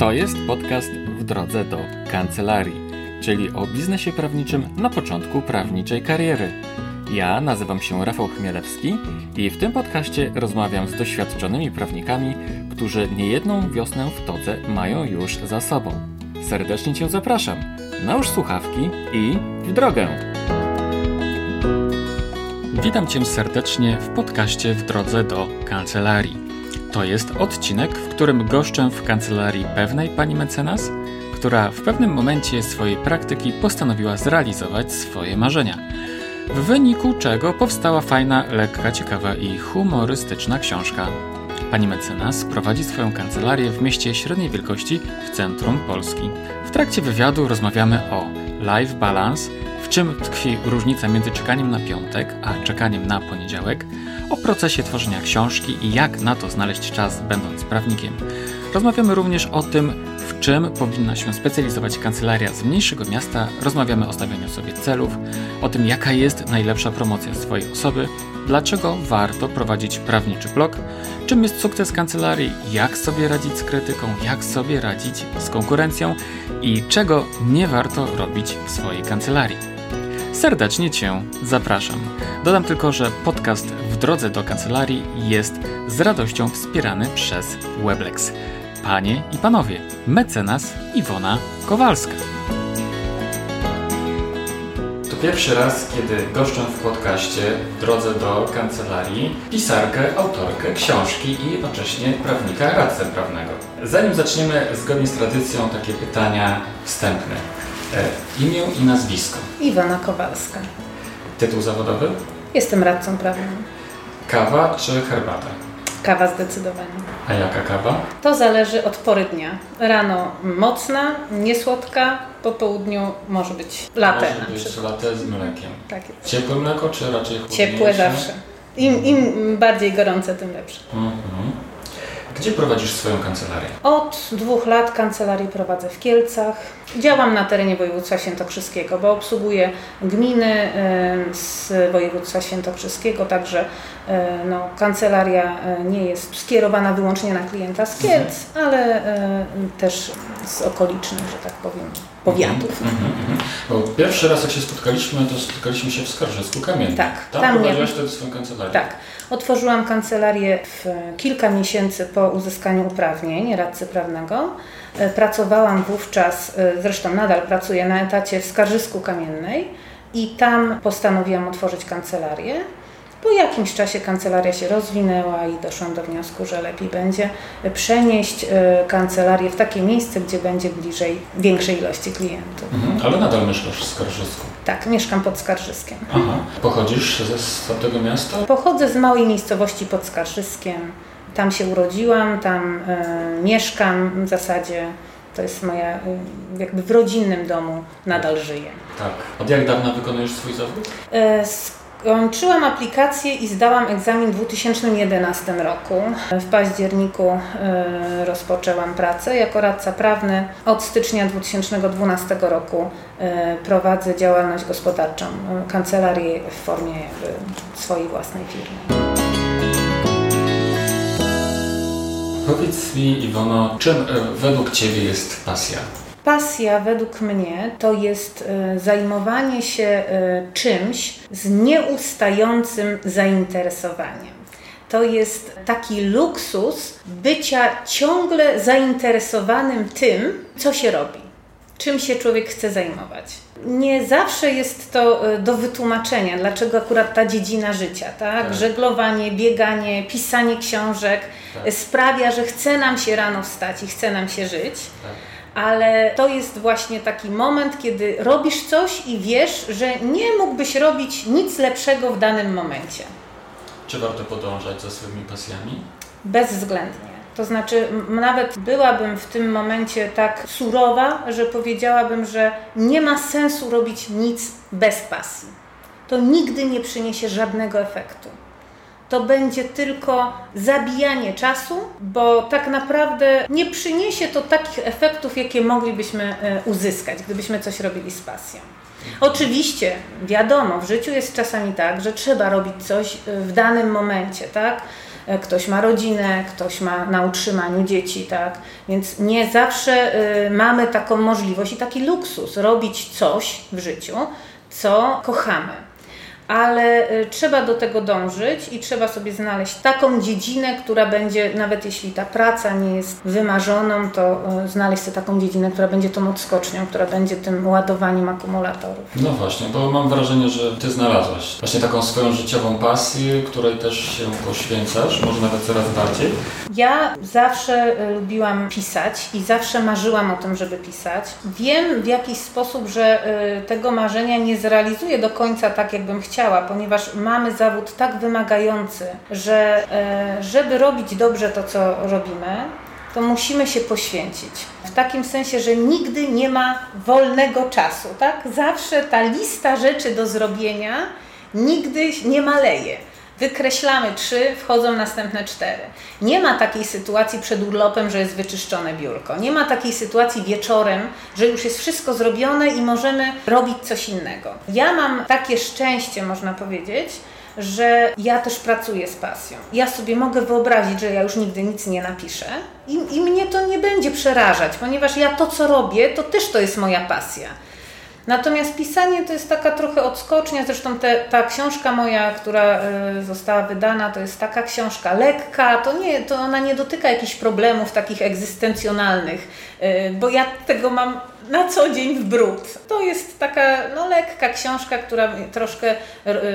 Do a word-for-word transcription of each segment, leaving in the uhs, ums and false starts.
To jest podcast W drodze do kancelarii, czyli o biznesie prawniczym na początku prawniczej kariery. Ja nazywam się Rafał Chmielewski i w tym podcaście rozmawiam z doświadczonymi prawnikami, którzy niejedną wiosnę w todze mają już za sobą. Serdecznie Cię zapraszam. Nałóż słuchawki i w drogę! Witam Cię serdecznie w podcaście W drodze do kancelarii. To jest odcinek, w którym goszczę w kancelarii pewnej pani mecenas, która w pewnym momencie swojej praktyki postanowiła zrealizować swoje marzenia, w wyniku czego powstała fajna, lekka, ciekawa i humorystyczna książka. Pani mecenas prowadzi swoją kancelarię w mieście średniej wielkości w centrum Polski. W trakcie wywiadu rozmawiamy o life balance, w czym tkwi różnica między czekaniem na piątek a czekaniem na poniedziałek, o procesie tworzenia książki i jak na to znaleźć czas będąc prawnikiem. Rozmawiamy również o tym, w czym powinna się specjalizować kancelaria z mniejszego miasta, rozmawiamy o stawianiu sobie celów, o tym, jaka jest najlepsza promocja swojej osoby, dlaczego warto prowadzić prawniczy blog, czym jest sukces kancelarii, jak sobie radzić z krytyką, jak sobie radzić z konkurencją i czego nie warto robić w swojej kancelarii. Serdecznie Cię zapraszam. Dodam tylko, że podcast W drodze do kancelarii jest z radością wspierany przez Weblex. Panie i panowie, mecenas Iwona Kowalska. To pierwszy raz, kiedy goszczę w podcaście W drodze do kancelarii pisarkę, autorkę książki i jednocześnie prawnika, radcę prawnego. Zanim zaczniemy, zgodnie z tradycją, takie pytania wstępne. Imię i nazwisko? Iwona Kowalska. Tytuł zawodowy? Jestem radcą prawnym. Kawa czy herbata? Kawa zdecydowanie. A jaka kawa? To zależy od pory dnia. Rano mocna, niesłodka, po południu może być latte. Może być latte z mlekiem. Tak. Ciepłe mleko czy raczej chłodniejsze? Ciepłe zawsze. Im, im bardziej gorące, tym lepsze. Mhm. Gdzie prowadzisz swoją kancelarię? Od dwóch lat kancelarię prowadzę w Kielcach. Działam na terenie województwa świętokrzyskiego, bo obsługuję gminy z województwa świętokrzyskiego, także no, kancelaria nie jest skierowana wyłącznie na klienta z Kielc, mhm. ale też z okolicznych, że tak powiem, powiatów. Mhm, mhm, bo pierwszy raz, jak się spotkaliśmy, to spotkaliśmy się w Skarżysku-Kamiennym. Tak. Tam, tam prowadziłaś wtedy swoją kancelarię. Tak. Otworzyłam kancelarię w kilka miesięcy po uzyskaniu uprawnień radcy prawnego. Pracowałam wówczas, zresztą nadal pracuję na etacie w Skarżysku-Kamiennej i tam postanowiłam otworzyć kancelarię. Po jakimś czasie kancelaria się rozwinęła i doszłam do wniosku, że lepiej będzie przenieść kancelarię w takie miejsce, gdzie będzie bliżej większej ilości klientów. Mhm, ale nadal mieszkasz w Skarżysku? Tak, mieszkam pod Skarżyskiem. Aha. Pochodzisz ze, z tego miasta? Pochodzę z małej miejscowości pod Skarżyskiem. Tam się urodziłam, tam y, mieszkam w zasadzie. To jest moja, jakby w rodzinnym domu nadal żyję. Tak. Od jak dawna wykonujesz swój zawód? Y, Skończyłam aplikację i zdałam egzamin w dwa tysiące jedenastym roku. W październiku y, rozpoczęłam pracę jako radca prawny. Od stycznia dwa tysiące dwunastego roku y, prowadzę działalność gospodarczą, y, kancelarię w formie jakby swojej własnej firmy. Powiedz mi, Iwono, czym y, według Ciebie jest pasja? Pasja według mnie to jest zajmowanie się czymś z nieustającym zainteresowaniem. To jest taki luksus bycia ciągle zainteresowanym tym, co się robi, czym się człowiek chce zajmować. Nie zawsze jest to do wytłumaczenia, dlaczego akurat ta dziedzina życia, tak? Tak. Żeglowanie, bieganie, pisanie książek tak. sprawia, że chce nam się rano wstać i chce nam się żyć. Tak. Ale to jest właśnie taki moment, kiedy robisz coś i wiesz, że nie mógłbyś robić nic lepszego w danym momencie. Czy warto podążać za swoimi pasjami? Bezwzględnie. To znaczy, nawet byłabym w tym momencie tak surowa, że powiedziałabym, że nie ma sensu robić nic bez pasji. To nigdy nie przyniesie żadnego efektu. To będzie tylko zabijanie czasu, bo tak naprawdę nie przyniesie to takich efektów, jakie moglibyśmy uzyskać, gdybyśmy coś robili z pasją. Oczywiście, wiadomo, w życiu jest czasami tak, że trzeba robić coś w danym momencie, tak? ktoś ma rodzinę, ktoś ma na utrzymaniu dzieci, tak? Więc nie zawsze mamy taką możliwość i taki luksus robić coś w życiu, co kochamy. Ale trzeba do tego dążyć i trzeba sobie znaleźć taką dziedzinę, która będzie, nawet jeśli ta praca nie jest wymarzoną, to znaleźć sobie taką dziedzinę, która będzie tą odskocznią, która będzie tym ładowaniem akumulatorów. No właśnie, bo mam wrażenie, że Ty znalazłaś właśnie taką swoją życiową pasję, której też się poświęcasz, może nawet coraz bardziej. Ja zawsze lubiłam pisać i zawsze marzyłam o tym, żeby pisać. Wiem w jakiś sposób, że tego marzenia nie zrealizuję do końca tak, jakbym chciała. Ponieważ mamy zawód tak wymagający, że żeby robić dobrze to, co robimy, to musimy się poświęcić. W takim sensie, że nigdy nie ma wolnego czasu, tak? Zawsze ta lista rzeczy do zrobienia nigdy nie maleje. Wykreślamy trzy, wchodzą następne cztery. Nie ma takiej sytuacji przed urlopem, że jest wyczyszczone biurko. Nie ma takiej sytuacji wieczorem, że już jest wszystko zrobione i możemy robić coś innego. Ja mam takie szczęście, można powiedzieć, że ja też pracuję z pasją. Ja sobie mogę wyobrazić, że ja już nigdy nic nie napiszę i, i mnie to nie będzie przerażać, ponieważ ja to, co robię, to też to jest moja pasja. Natomiast pisanie to jest taka trochę odskocznia, zresztą te, ta książka moja, która y, została wydana, to jest taka książka lekka, to, nie, to ona nie dotyka jakichś problemów takich egzystencjonalnych, y, bo ja tego mam na co dzień w brud. To jest taka no, lekka książka, która troszkę y,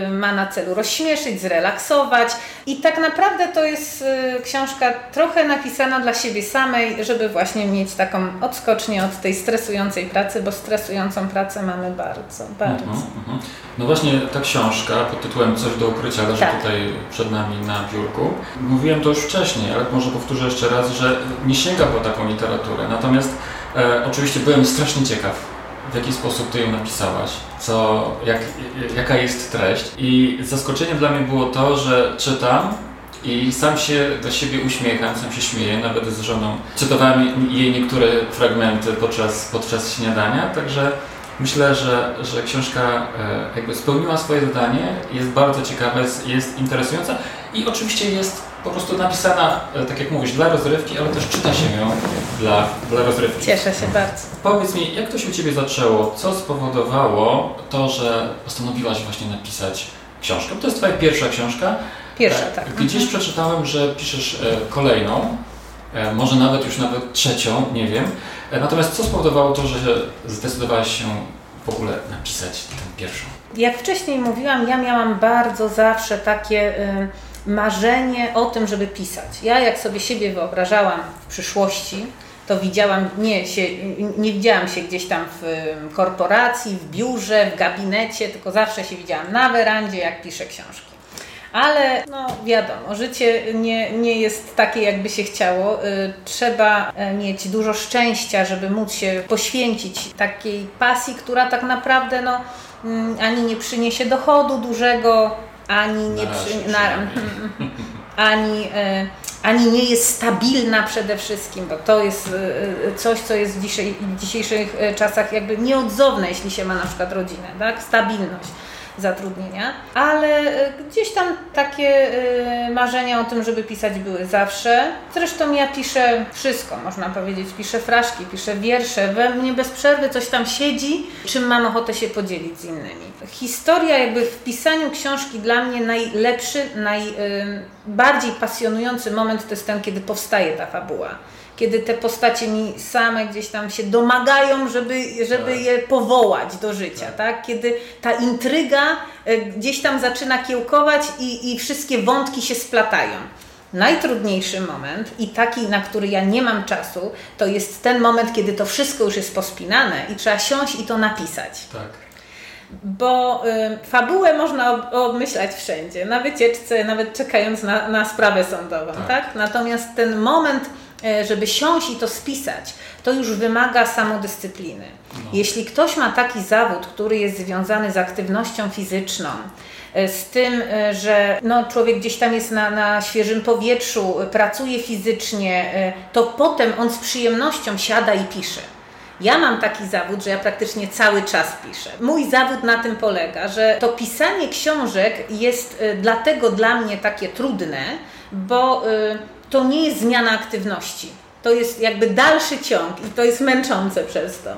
ma na celu rozśmieszyć, zrelaksować i tak naprawdę to jest y, książka trochę napisana dla siebie samej, żeby właśnie mieć taką odskocznię od tej stresującej pracy, bo stresującą pracę mamy bardzo, bardzo. Mm-hmm, mm-hmm. No właśnie ta książka pod tytułem Coś do ukrycia leży tak. Tutaj przed nami na biurku. Mówiłem to już wcześniej, ale może powtórzę jeszcze raz, że nie sięga po taką literaturę, natomiast E, oczywiście byłem strasznie ciekaw, w jaki sposób Ty ją napisałaś, co, jak, jaka jest treść. I zaskoczeniem dla mnie było to, że czytam i sam się do siebie uśmiecham, sam się śmieję, nawet z żoną. Czytałem jej niektóre fragmenty podczas, podczas śniadania, także myślę, że, że książka e, jakby spełniła swoje zadanie, jest bardzo ciekawa, jest, jest interesująca i oczywiście jest po prostu napisana, tak jak mówisz, dla rozrywki, ale też czyta się ją dla, dla rozrywki. Cieszę się bardzo. Powiedz mi, jak to się u Ciebie zaczęło? Co spowodowało to, że postanowiłaś właśnie napisać książkę? To jest Twoja pierwsza książka. Pierwsza, tak. Gdzieś mhm. przeczytałem, że piszesz kolejną, może nawet już nawet trzecią, nie wiem. Natomiast co spowodowało to, że zdecydowałaś się w ogóle napisać tę pierwszą? Jak wcześniej mówiłam, ja miałam bardzo zawsze takie Y- marzenie o tym, żeby pisać. Ja jak sobie siebie wyobrażałam w przyszłości, to widziałam, nie, się, nie widziałam się gdzieś tam w korporacji, w biurze, w gabinecie, tylko zawsze się widziałam na werandzie, jak piszę książki. Ale no wiadomo, życie nie, nie jest takie, jakby się chciało. Trzeba mieć dużo szczęścia, żeby móc się poświęcić takiej pasji, która tak naprawdę no, ani nie przyniesie dochodu dużego, ani nie, przy, na, ani, ani nie jest stabilna przede wszystkim, bo to jest coś, co jest w, dzisiej, w dzisiejszych czasach jakby nieodzowne, jeśli się ma na przykład rodzinę, tak? Stabilność zatrudnienia, ale gdzieś tam takie marzenia o tym, żeby pisać były zawsze. Zresztą ja piszę wszystko, można powiedzieć, piszę fraszki, piszę wiersze, we mnie bez przerwy coś tam siedzi, czym mam ochotę się podzielić z innymi. Historia jakby w pisaniu książki dla mnie najlepszy, najbardziej pasjonujący moment to jest ten, kiedy powstaje ta fabuła. Kiedy te postacie mi same gdzieś tam się domagają, żeby, żeby je powołać do życia, tak? Kiedy ta intryga gdzieś tam zaczyna kiełkować i, i wszystkie wątki się splatają. Najtrudniejszy moment i taki, na który ja nie mam czasu, to jest ten moment, kiedy to wszystko już jest pospinane i trzeba siąść i to napisać. Tak. Bo y, fabułę można obmyślać wszędzie, na wycieczce, nawet czekając na, na sprawę sądową, tak. tak? Natomiast ten moment, żeby siąść i to spisać, to już wymaga samodyscypliny. No. Jeśli ktoś ma taki zawód, który jest związany z aktywnością fizyczną, z tym, że no, człowiek gdzieś tam jest na, na świeżym powietrzu, pracuje fizycznie, to potem on z przyjemnością siada i pisze. Ja mam taki zawód, że ja praktycznie cały czas piszę. Mój zawód na tym polega, że to pisanie książek jest dlatego dla mnie takie trudne, bo y, to nie jest zmiana aktywności. To jest jakby dalszy ciąg i to jest męczące przez to.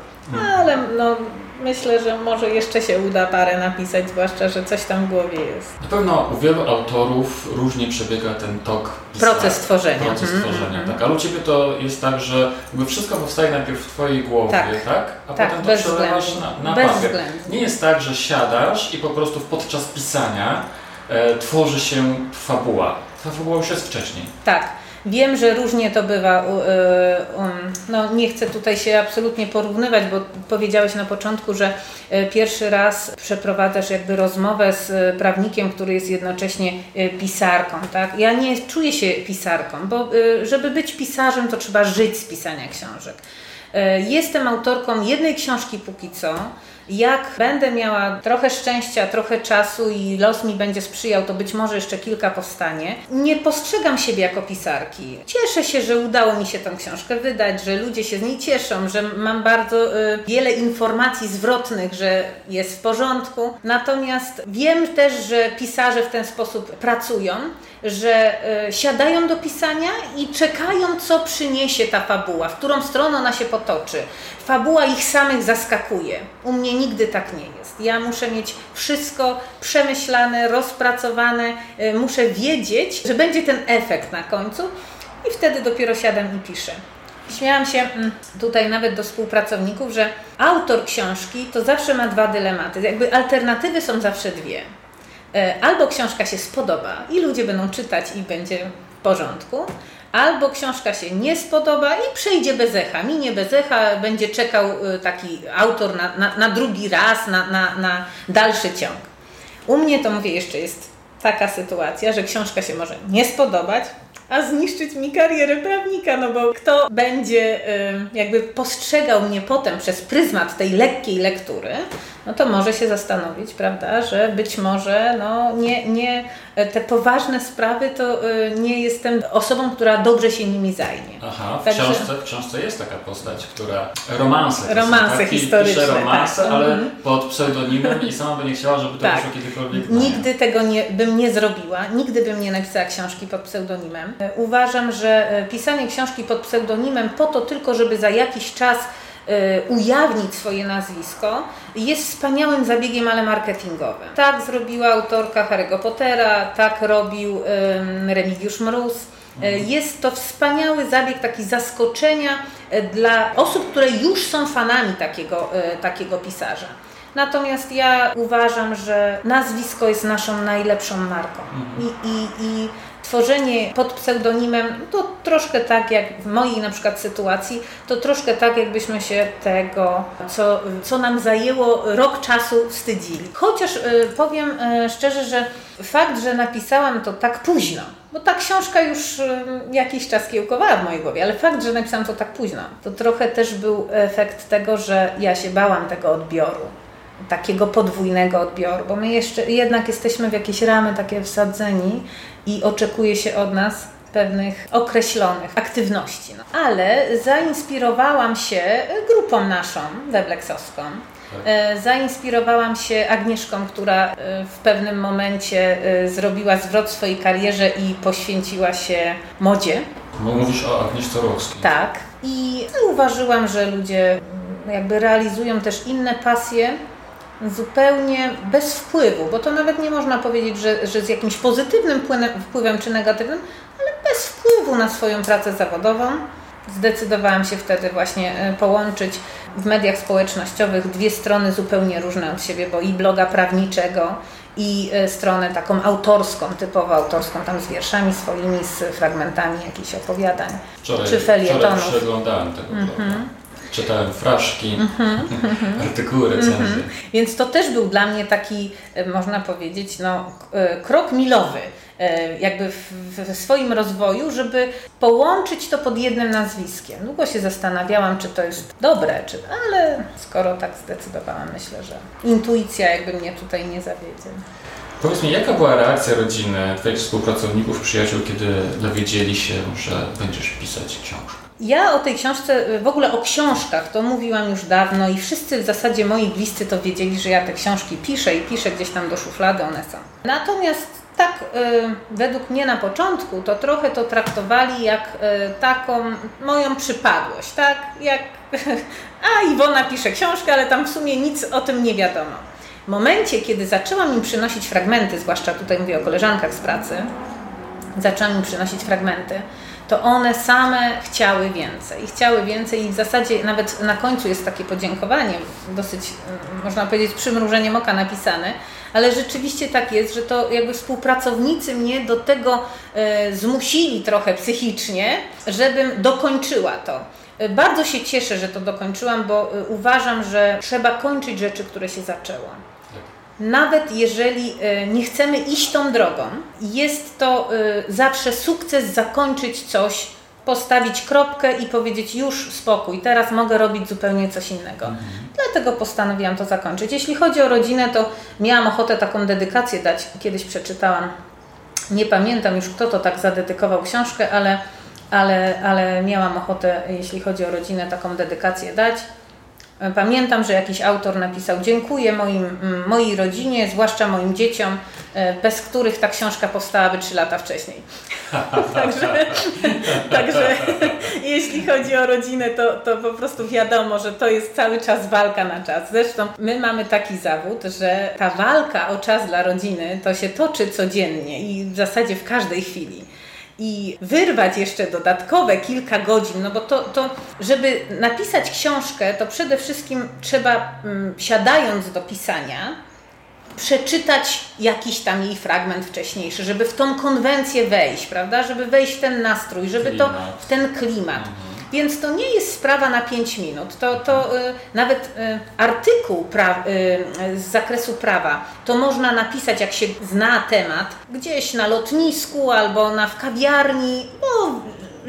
Ale no, myślę, że może jeszcze się uda parę napisać, zwłaszcza, że coś tam w głowie jest. Na pewno u wielu autorów różnie przebiega ten tok pisania. Proces tworzenia. Proces tworzenia, mm-hmm. tak. Ale u Ciebie to jest tak, że wszystko powstaje najpierw w Twojej głowie, tak? tak? A tak, potem to przelewasz na, na papier. Nie jest tak, że siadasz i po prostu podczas pisania e, tworzy się fabuła. Ta fabuła już jest wcześniej. Tak. Wiem, że różnie to bywa, no nie chcę tutaj się absolutnie porównywać, bo powiedziałeś na początku, że pierwszy raz przeprowadzasz jakby rozmowę z prawnikiem, który jest jednocześnie pisarką, tak? Ja nie czuję się pisarką, bo żeby być pisarzem, to trzeba żyć z pisania książek. Jestem autorką jednej książki póki co. Jak będę miała trochę szczęścia, trochę czasu i los mi będzie sprzyjał, to być może jeszcze kilka powstanie. Nie postrzegam siebie jako pisarki. Cieszę się, że udało mi się tą książkę wydać, że ludzie się z niej cieszą, że mam bardzo y, wiele informacji zwrotnych, że jest w porządku. Natomiast wiem też, że pisarze w ten sposób pracują, że y, siadają do pisania i czekają, co przyniesie ta fabuła, w którą stronę ona się potoczy. Fabuła ich samych zaskakuje. U mnie nigdy tak nie jest. Ja muszę mieć wszystko przemyślane, rozpracowane, muszę wiedzieć, że będzie ten efekt na końcu i wtedy dopiero siadam i piszę. Śmiałam się tutaj nawet do współpracowników, że autor książki to zawsze ma dwa dylematy. Jakby alternatywy są zawsze dwie. Albo książka się spodoba i ludzie będą czytać i będzie w porządku, albo książka się nie spodoba i przejdzie bez echa, minie bez echa, będzie czekał taki autor na, na, na drugi raz, na, na, na dalszy ciąg. U mnie to mówię, jeszcze jest taka sytuacja, że książka się może nie spodobać, a zniszczyć mi karierę prawnika, no bo kto będzie jakby postrzegał mnie potem przez pryzmat tej lekkiej lektury, no to może się zastanowić, prawda, że być może no nie, nie, te poważne sprawy to nie jestem osobą, która dobrze się nimi zajmie. Aha, w, Także... książce, w książce jest taka postać, która romanse, romanse tak, historyczne, pisze romanse, tak. ale mm-hmm. pod pseudonimem i sama by nie chciała, żeby to tak. wyszło kiedykolwiek. Nigdy nie. tego nie, bym nie zrobiła, nigdy bym nie napisała książki pod pseudonimem. Uważam, że pisanie książki pod pseudonimem po to tylko, żeby za jakiś czas ujawnić swoje nazwisko, jest wspaniałym zabiegiem, ale marketingowym. Tak zrobiła autorka Harry'ego Pottera, tak robił Remigiusz Mróz. Jest to wspaniały zabieg taki zaskoczenia dla osób, które już są fanami takiego, takiego pisarza. Natomiast ja uważam, że nazwisko jest naszą najlepszą marką. I, i, i Tworzenie pod pseudonimem to troszkę tak jak w mojej na przykład sytuacji, to troszkę tak jakbyśmy się tego, co, co nam zajęło rok czasu, wstydzili. Chociaż y, powiem y, szczerze, że fakt, że napisałam to tak późno, bo ta książka już y, jakiś czas kiełkowała w mojej głowie, ale fakt, że napisałam to tak późno, to trochę też był efekt tego, że ja się bałam tego odbioru. Takiego podwójnego odbioru, bo my jeszcze jednak jesteśmy w jakieś ramy takie wsadzeni i oczekuje się od nas pewnych określonych aktywności. No. Ale zainspirowałam się grupą naszą webleksowską, tak. Zainspirowałam się Agnieszką, która w pewnym momencie zrobiła zwrot w swojej karierze i poświęciła się modzie. Mówisz o Agnieszce Rowskiej. Tak. I zauważyłam, że ludzie jakby realizują też inne pasje, zupełnie bez wpływu, bo to nawet nie można powiedzieć, że, że z jakimś pozytywnym wpływem czy negatywnym, ale bez wpływu na swoją pracę zawodową. Zdecydowałam się wtedy właśnie połączyć w mediach społecznościowych dwie strony zupełnie różne od siebie, bo i bloga prawniczego, i stronę taką autorską, typowo autorską, tam z wierszami swoimi, z fragmentami jakichś opowiadań wczoraj, czy felietonów. Wczoraj przeglądałem tego bloga. Mhm. Czytałem fraszki, mm-hmm, artykuły, recenzje. Mm-hmm. Więc to też był dla mnie taki, można powiedzieć, no, krok milowy jakby w, w swoim rozwoju, żeby połączyć to pod jednym nazwiskiem. Długo się zastanawiałam, czy to jest dobre, czy, ale skoro tak zdecydowałam, myślę, że intuicja jakby mnie tutaj nie zawiedzie. Powiedz mi, jaka była reakcja rodziny, Twoich współpracowników, przyjaciół, kiedy dowiedzieli się, że będziesz pisać książkę? Ja o tej książce, w ogóle o książkach to mówiłam już dawno i wszyscy w zasadzie moi bliscy to wiedzieli, że ja te książki piszę i piszę gdzieś tam do szuflady, one są. Natomiast tak y, według mnie na początku to trochę to traktowali jak y, taką moją przypadłość, tak? Jak a Iwona pisze książkę, ale tam w sumie nic o tym nie wiadomo. W momencie, kiedy zaczęłam im przynosić fragmenty, zwłaszcza tutaj mówię o koleżankach z pracy, zaczęłam im przynosić fragmenty, to one same chciały więcej. Chciały więcej i w zasadzie nawet na końcu jest takie podziękowanie, dosyć, można powiedzieć, przymrużeniem oka napisane, ale rzeczywiście tak jest, że to jakby współpracownicy mnie do tego e, zmusili trochę psychicznie, żebym dokończyła to. Bardzo się cieszę, że to dokończyłam, bo uważam, że trzeba kończyć rzeczy, które się zaczęło. Nawet jeżeli nie chcemy iść tą drogą, jest to zawsze sukces zakończyć coś, postawić kropkę i powiedzieć już spokój, teraz mogę robić zupełnie coś innego. Mhm. Dlatego postanowiłam to zakończyć. Jeśli chodzi o rodzinę, to miałam ochotę taką dedykację dać. Kiedyś przeczytałam, nie pamiętam już kto to tak zadedykował książkę, ale, ale, ale miałam ochotę, jeśli chodzi o rodzinę, taką dedykację dać. Pamiętam, że jakiś autor napisał: dziękuję moim, mojej rodzinie, zwłaszcza moim dzieciom, bez których ta książka powstałaby trzy lata wcześniej. Także, także jeśli chodzi o rodzinę, to, to po prostu wiadomo, że to jest cały czas walka na czas. Zresztą my mamy taki zawód, że ta walka o czas dla rodziny to się toczy codziennie i w zasadzie w każdej chwili. I wyrwać jeszcze dodatkowe kilka godzin, no bo to, to, żeby napisać książkę, to przede wszystkim trzeba, siadając do pisania, przeczytać jakiś tam jej fragment wcześniejszy, żeby w tą konwencję wejść, prawda? Żeby wejść w ten nastrój, żeby klimat. to w ten klimat. Więc to nie jest sprawa na pięć minut. To, to y, nawet y, artykuł pra, y, z zakresu prawa to można napisać, jak się zna temat, gdzieś na lotnisku albo na, w kawiarni, bo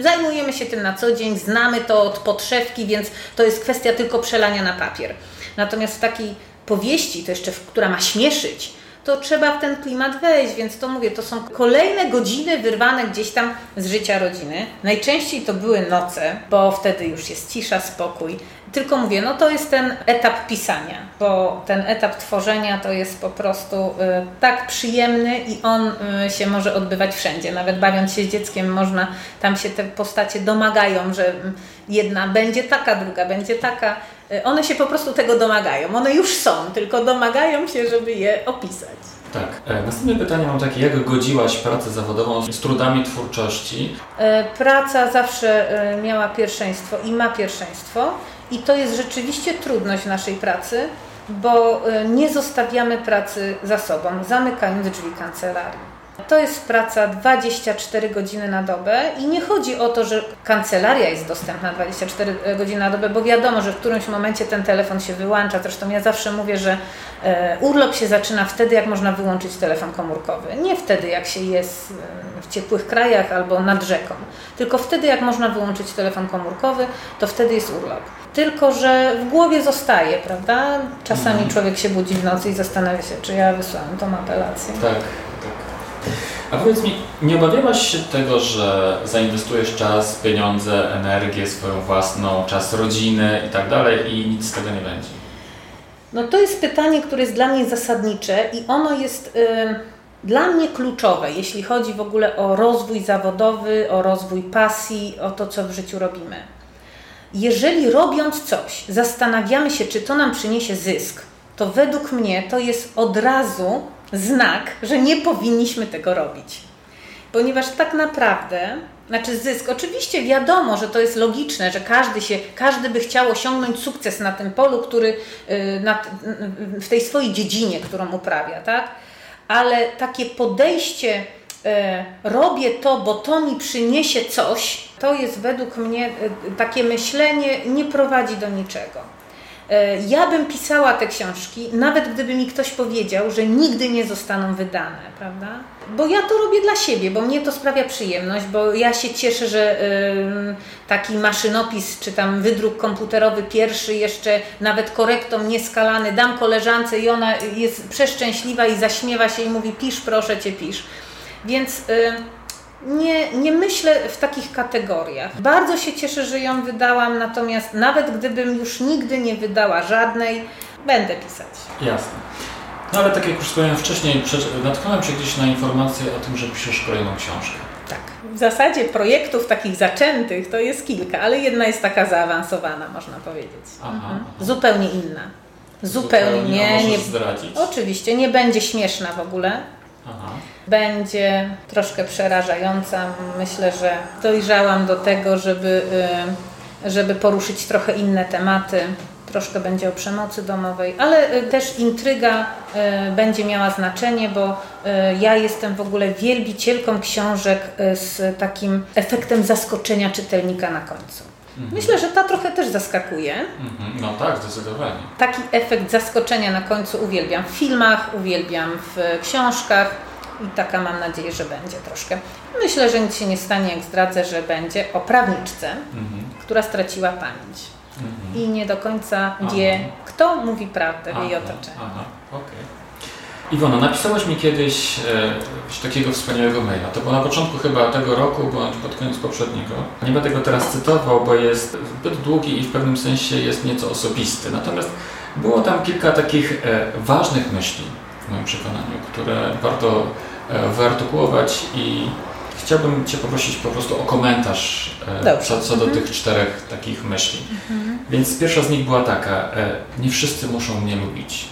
zajmujemy się tym na co dzień, znamy to od podszewki, więc to jest kwestia tylko przelania na papier. Natomiast w takiej powieści, to jeszcze, która ma śmieszyć, to trzeba w ten klimat wejść, więc to mówię, to są kolejne godziny wyrwane gdzieś tam z życia rodziny. Najczęściej to były noce, bo wtedy już jest cisza, spokój. Tylko mówię, no to jest ten etap pisania, bo ten etap tworzenia to jest po prostu y, tak przyjemny i on y, się może odbywać wszędzie. Nawet bawiąc się z dzieckiem można, tam się te postacie domagają, że jedna będzie taka, druga będzie taka. One się po prostu tego domagają. One już są, tylko domagają się, żeby je opisać. Tak. Następne pytanie mam takie: jak godziłaś pracę zawodową z trudami twórczości? Praca zawsze miała pierwszeństwo i ma pierwszeństwo. I to jest rzeczywiście trudność naszej pracy, bo nie zostawiamy pracy za sobą, zamykając drzwi kancelarii. To jest praca dwadzieścia cztery godziny na dobę i nie chodzi o to, że kancelaria jest dostępna dwadzieścia cztery godziny na dobę, bo wiadomo, że w którymś momencie ten telefon się wyłącza. Zresztą ja zawsze mówię, że urlop się zaczyna wtedy, jak można wyłączyć telefon komórkowy. Nie wtedy, jak się jest w ciepłych krajach albo nad rzeką, tylko wtedy, jak można wyłączyć telefon komórkowy, to wtedy jest urlop. Tylko że w głowie zostaje, prawda? Czasami człowiek się budzi w nocy i zastanawia się, czy ja wysłałam tą apelację. Tak. A powiedz mi, nie obawiałaś się tego, że zainwestujesz czas, pieniądze, energię swoją własną, czas rodziny i tak dalej i nic z tego nie będzie? No to jest pytanie, które jest dla mnie zasadnicze i ono jest y, dla mnie kluczowe, jeśli chodzi w ogóle o rozwój zawodowy, o rozwój pasji, o to, co w życiu robimy. Jeżeli robiąc coś, zastanawiamy się, czy to nam przyniesie zysk, to według mnie to jest od razu znak, że nie powinniśmy tego robić. Ponieważ tak naprawdę, znaczy zysk, oczywiście wiadomo, że to jest logiczne, że każdy się, każdy by chciał osiągnąć sukces na tym polu, który na, w tej swojej dziedzinie, którą uprawia, tak? Ale takie podejście e, robię to, bo to mi przyniesie coś, to jest według mnie takie myślenie, nie prowadzi do niczego. Ja bym pisała te książki, nawet gdyby mi ktoś powiedział, że nigdy nie zostaną wydane, prawda? Bo ja to robię dla siebie, bo mnie to sprawia przyjemność, bo ja się cieszę, że taki maszynopis czy tam wydruk komputerowy pierwszy, jeszcze nawet korektą nieskalany, dam koleżance i ona jest przeszczęśliwa i zaśmiewa się i mówi: pisz, proszę Cię, pisz. Więc Nie, nie myślę w takich kategoriach. Bardzo się cieszę, że ją wydałam, natomiast nawet gdybym już nigdy nie wydała żadnej, będę pisać. Jasne. No ale tak jak już wspomniałem wcześniej, natknąłem się gdzieś na informację o tym, że piszesz kolejną książkę. Tak. W zasadzie projektów takich zaczętych to jest kilka, ale jedna jest taka zaawansowana, można powiedzieć. Aha, mhm. aha. Zupełnie inna. Zupełnie, Zupełnie nie, nie zdradzić. Oczywiście, nie będzie śmieszna w ogóle. Aha. Będzie troszkę przerażająca. Myślę, że dojrzałam do tego, żeby, żeby poruszyć trochę inne tematy. Troszkę będzie o przemocy domowej, ale też intryga będzie miała znaczenie, bo ja jestem w ogóle wielbicielką książek z takim efektem zaskoczenia czytelnika na końcu. Mhm. Myślę, że ta trochę też zaskakuje. Mhm. No tak, zdecydowanie. Taki efekt zaskoczenia na końcu uwielbiam w filmach, uwielbiam w książkach i taka mam nadzieję, że będzie troszkę. Myślę, że nic się nie stanie, jak zdradzę, że będzie o prawniczce, mhm. która straciła pamięć. Mm-hmm. I nie do końca wie, aha. kto mówi prawdę w jej otoczeniu. Aha, okay. Iwona, napisałaś mi kiedyś e, takiego wspaniałego maila. To było na początku chyba tego roku, bądź pod koniec poprzedniego. Nie będę go teraz cytował, bo jest zbyt długi i w pewnym sensie jest nieco osobisty. Natomiast było tam kilka takich e, ważnych myśli, w moim przekonaniu, które warto e, wyartykułować i chciałbym Cię poprosić po prostu o komentarz e, co, co do mhm. tych czterech takich myśli. Mhm. Więc pierwsza z nich była taka, e, nie wszyscy muszą mnie lubić.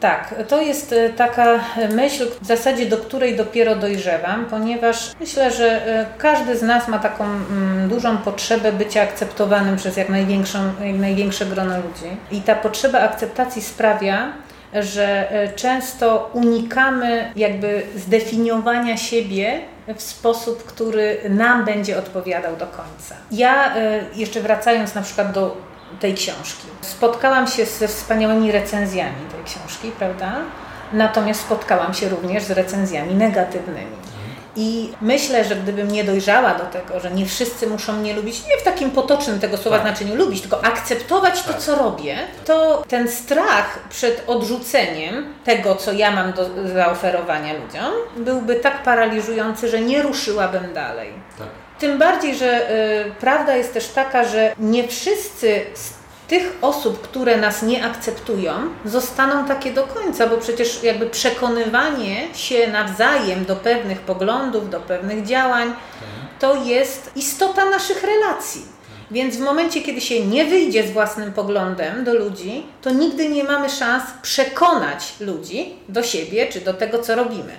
Tak, to jest taka myśl, w zasadzie do której dopiero dojrzewam, ponieważ myślę, że każdy z nas ma taką mm, dużą potrzebę bycia akceptowanym przez jak, największą, jak największe grono ludzi. I ta potrzeba akceptacji sprawia, że często unikamy jakby zdefiniowania siebie w sposób, który nam będzie odpowiadał do końca. Ja jeszcze wracając na przykład do tej książki, spotkałam się ze wspaniałymi recenzjami tej książki, prawda? Natomiast spotkałam się również z recenzjami negatywnymi. I myślę, że gdybym nie dojrzała do tego, że nie wszyscy muszą mnie lubić, nie w takim potocznym tego słowa tak. znaczeniu lubić, tylko akceptować tak. to, co robię, to ten strach przed odrzuceniem tego, co ja mam do zaoferowania ludziom, byłby tak paraliżujący, że nie ruszyłabym dalej. Tak. Tym bardziej, że y, prawda jest też taka, że nie wszyscy z tych osób, które nas nie akceptują, zostaną takie do końca, bo przecież jakby przekonywanie się nawzajem do pewnych poglądów, do pewnych działań, to jest istota naszych relacji. Więc w momencie, kiedy się nie wyjdzie z własnym poglądem do ludzi, to nigdy nie mamy szans przekonać ludzi do siebie czy do tego, co robimy.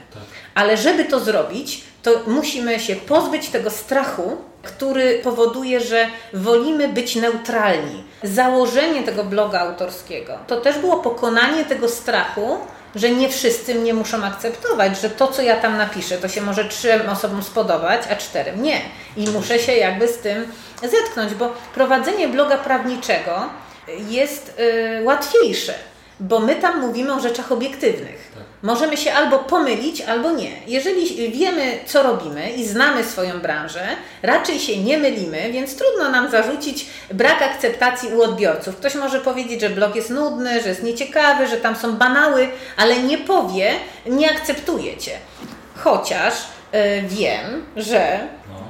Ale żeby to zrobić, to musimy się pozbyć tego strachu, który powoduje, że wolimy być neutralni. Założenie tego bloga autorskiego to też było pokonanie tego strachu, że nie wszyscy mnie muszą akceptować, że to, co ja tam napiszę, to się może trzem osobom spodobać, a czterem nie. I muszę się jakby z tym zetknąć, bo prowadzenie bloga prawniczego jest yy, łatwiejsze, bo my tam mówimy o rzeczach obiektywnych. Tak. Możemy się albo pomylić, albo nie. Jeżeli wiemy, co robimy i znamy swoją branżę, raczej się nie mylimy, więc trudno nam zarzucić brak akceptacji u odbiorców. Ktoś może powiedzieć, że blog jest nudny, że jest nieciekawy, że tam są banały, ale nie powie, nie akceptuje Cię. Chociaż yy, wiem, że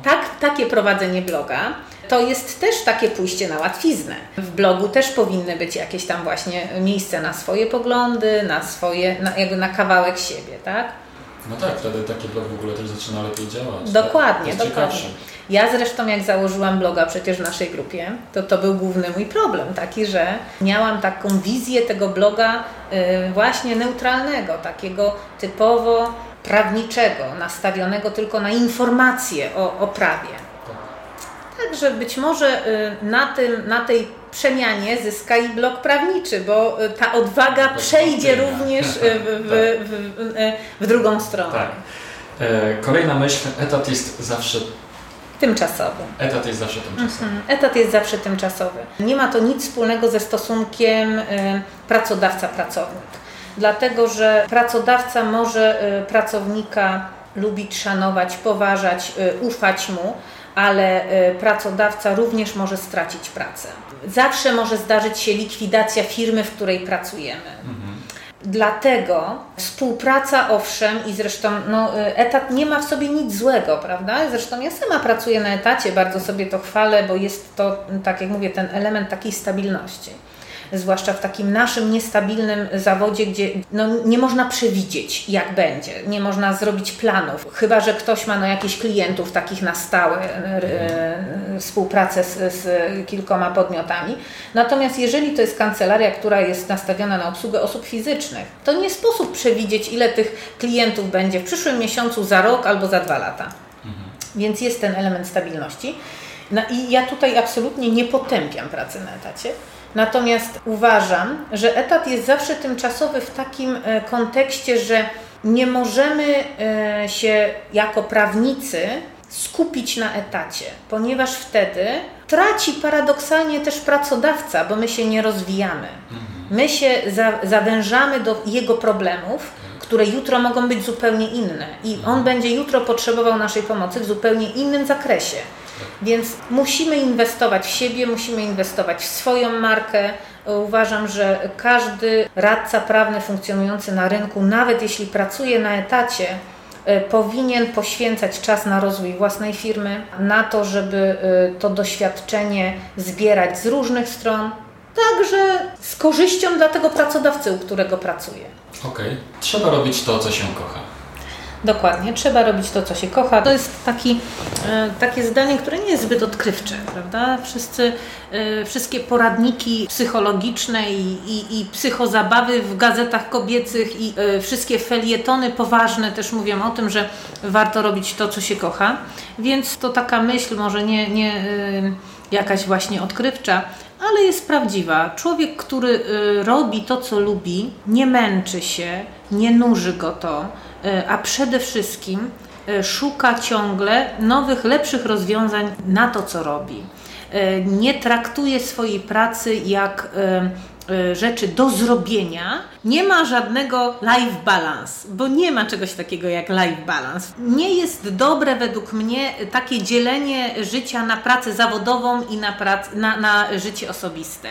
tak, takie prowadzenie bloga to jest też takie pójście na łatwiznę. W blogu też powinny być jakieś tam właśnie miejsce na swoje poglądy, na swoje, na, jakby na kawałek siebie, tak? No tak, wtedy taki blog w ogóle też zaczyna lepiej działać. Dokładnie, tak? dokładnie. Ja zresztą jak założyłam bloga przecież w naszej grupie, to to był główny mój problem taki, że miałam taką wizję tego bloga yy, właśnie neutralnego, takiego typowo prawniczego, nastawionego tylko na informacje o, o prawie. Także być może na, tym, na tej przemianie zyska i blog prawniczy, bo ta odwaga przejdzie również w, w, w drugą stronę. Tak. Kolejna myśl, etat jest zawsze tymczasowy. Etat jest zawsze tymczasowy. Etat jest zawsze tymczasowy. Nie ma to nic wspólnego ze stosunkiem pracodawca-pracownik, dlatego że pracodawca może pracownika lubić, szanować, poważać, ufać mu, ale pracodawca również może stracić pracę. Zawsze może zdarzyć się likwidacja firmy, w której pracujemy. Mhm. Dlatego współpraca owszem i zresztą no, etat nie ma w sobie nic złego, prawda? Zresztą ja sama pracuję na etacie, bardzo sobie to chwalę, bo jest to, tak jak mówię, ten element takiej stabilności. zwłaszcza w takim naszym niestabilnym zawodzie, gdzie no, nie można przewidzieć, jak będzie, nie można zrobić planów, chyba że ktoś ma no, jakichś klientów takich na stałe, yy, współpracę z, z kilkoma podmiotami. Natomiast jeżeli to jest kancelaria, która jest nastawiona na obsługę osób fizycznych, to nie sposób przewidzieć, ile tych klientów będzie w przyszłym miesiącu, za rok albo za dwa lata. Mhm. Więc jest ten element stabilności. No i ja tutaj absolutnie nie potępiam pracy na etacie, natomiast uważam, że etat jest zawsze tymczasowy w takim kontekście, że nie możemy się jako prawnicy skupić na etacie, ponieważ wtedy traci paradoksalnie też pracodawca, bo my się nie rozwijamy. My się zawężamy do jego problemów, które jutro mogą być zupełnie inne i on będzie jutro potrzebował naszej pomocy w zupełnie innym zakresie. Więc musimy inwestować w siebie, musimy inwestować w swoją markę. Uważam, że każdy radca prawny funkcjonujący na rynku, nawet jeśli pracuje na etacie, powinien poświęcać czas na rozwój własnej firmy, na to, żeby to doświadczenie zbierać z różnych stron, także z korzyścią dla tego pracodawcy, u którego pracuje. Okej. Okay. Trzeba robić to, co się kocha. Dokładnie, trzeba robić to, co się kocha. To jest taki, takie zdanie, które nie jest zbyt odkrywcze, prawda? Wszyscy, wszystkie poradniki psychologiczne i, i, i psychozabawy w gazetach kobiecych i wszystkie felietony poważne też mówią o tym, że warto robić to, co się kocha. Więc to taka myśl może nie, nie jakaś właśnie odkrywcza, ale jest prawdziwa. Człowiek, który robi to, co lubi, nie męczy się, nie nuży go to, a przede wszystkim szuka ciągle nowych, lepszych rozwiązań na to, co robi. Nie traktuje swojej pracy jak rzeczy do zrobienia. Nie ma żadnego life balance, bo nie ma czegoś takiego jak life balance. Nie jest dobre według mnie takie dzielenie życia na pracę zawodową i na, prac, na, na życie osobiste.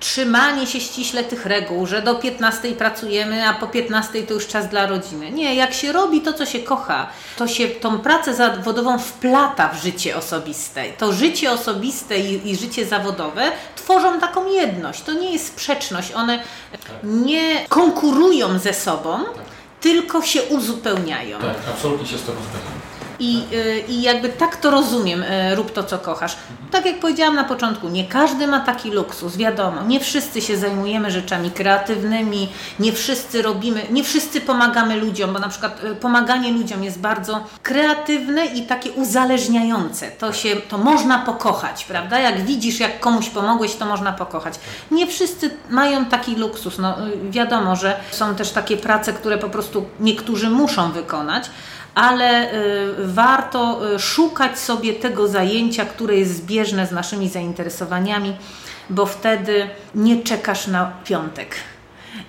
Trzymanie się ściśle tych reguł, że do piętnastej pracujemy, a po piętnastej to już czas dla rodziny. Nie, jak się robi to, co się kocha, to się tą pracę zawodową wplata w życie osobiste. To życie osobiste i, i życie zawodowe tworzą taką jedność. To nie jest sprzeczność. One nie konkurują ze sobą, tak, tylko się uzupełniają. Tak, absolutnie się z Tobą zgadzam. I, I jakby tak to rozumiem, rób to, co kochasz. Tak jak powiedziałam na początku, nie każdy ma taki luksus, wiadomo, nie wszyscy się zajmujemy rzeczami kreatywnymi, nie wszyscy robimy, nie wszyscy pomagamy ludziom, bo na przykład pomaganie ludziom jest bardzo kreatywne i takie uzależniające. To się, to można pokochać, prawda? Jak widzisz, jak komuś pomogłeś, to można pokochać. Nie wszyscy mają taki luksus, no wiadomo, że są też takie prace, które po prostu niektórzy muszą wykonać, ale y, warto szukać sobie tego zajęcia, które jest zbieżne z naszymi zainteresowaniami, bo wtedy nie czekasz na piątek.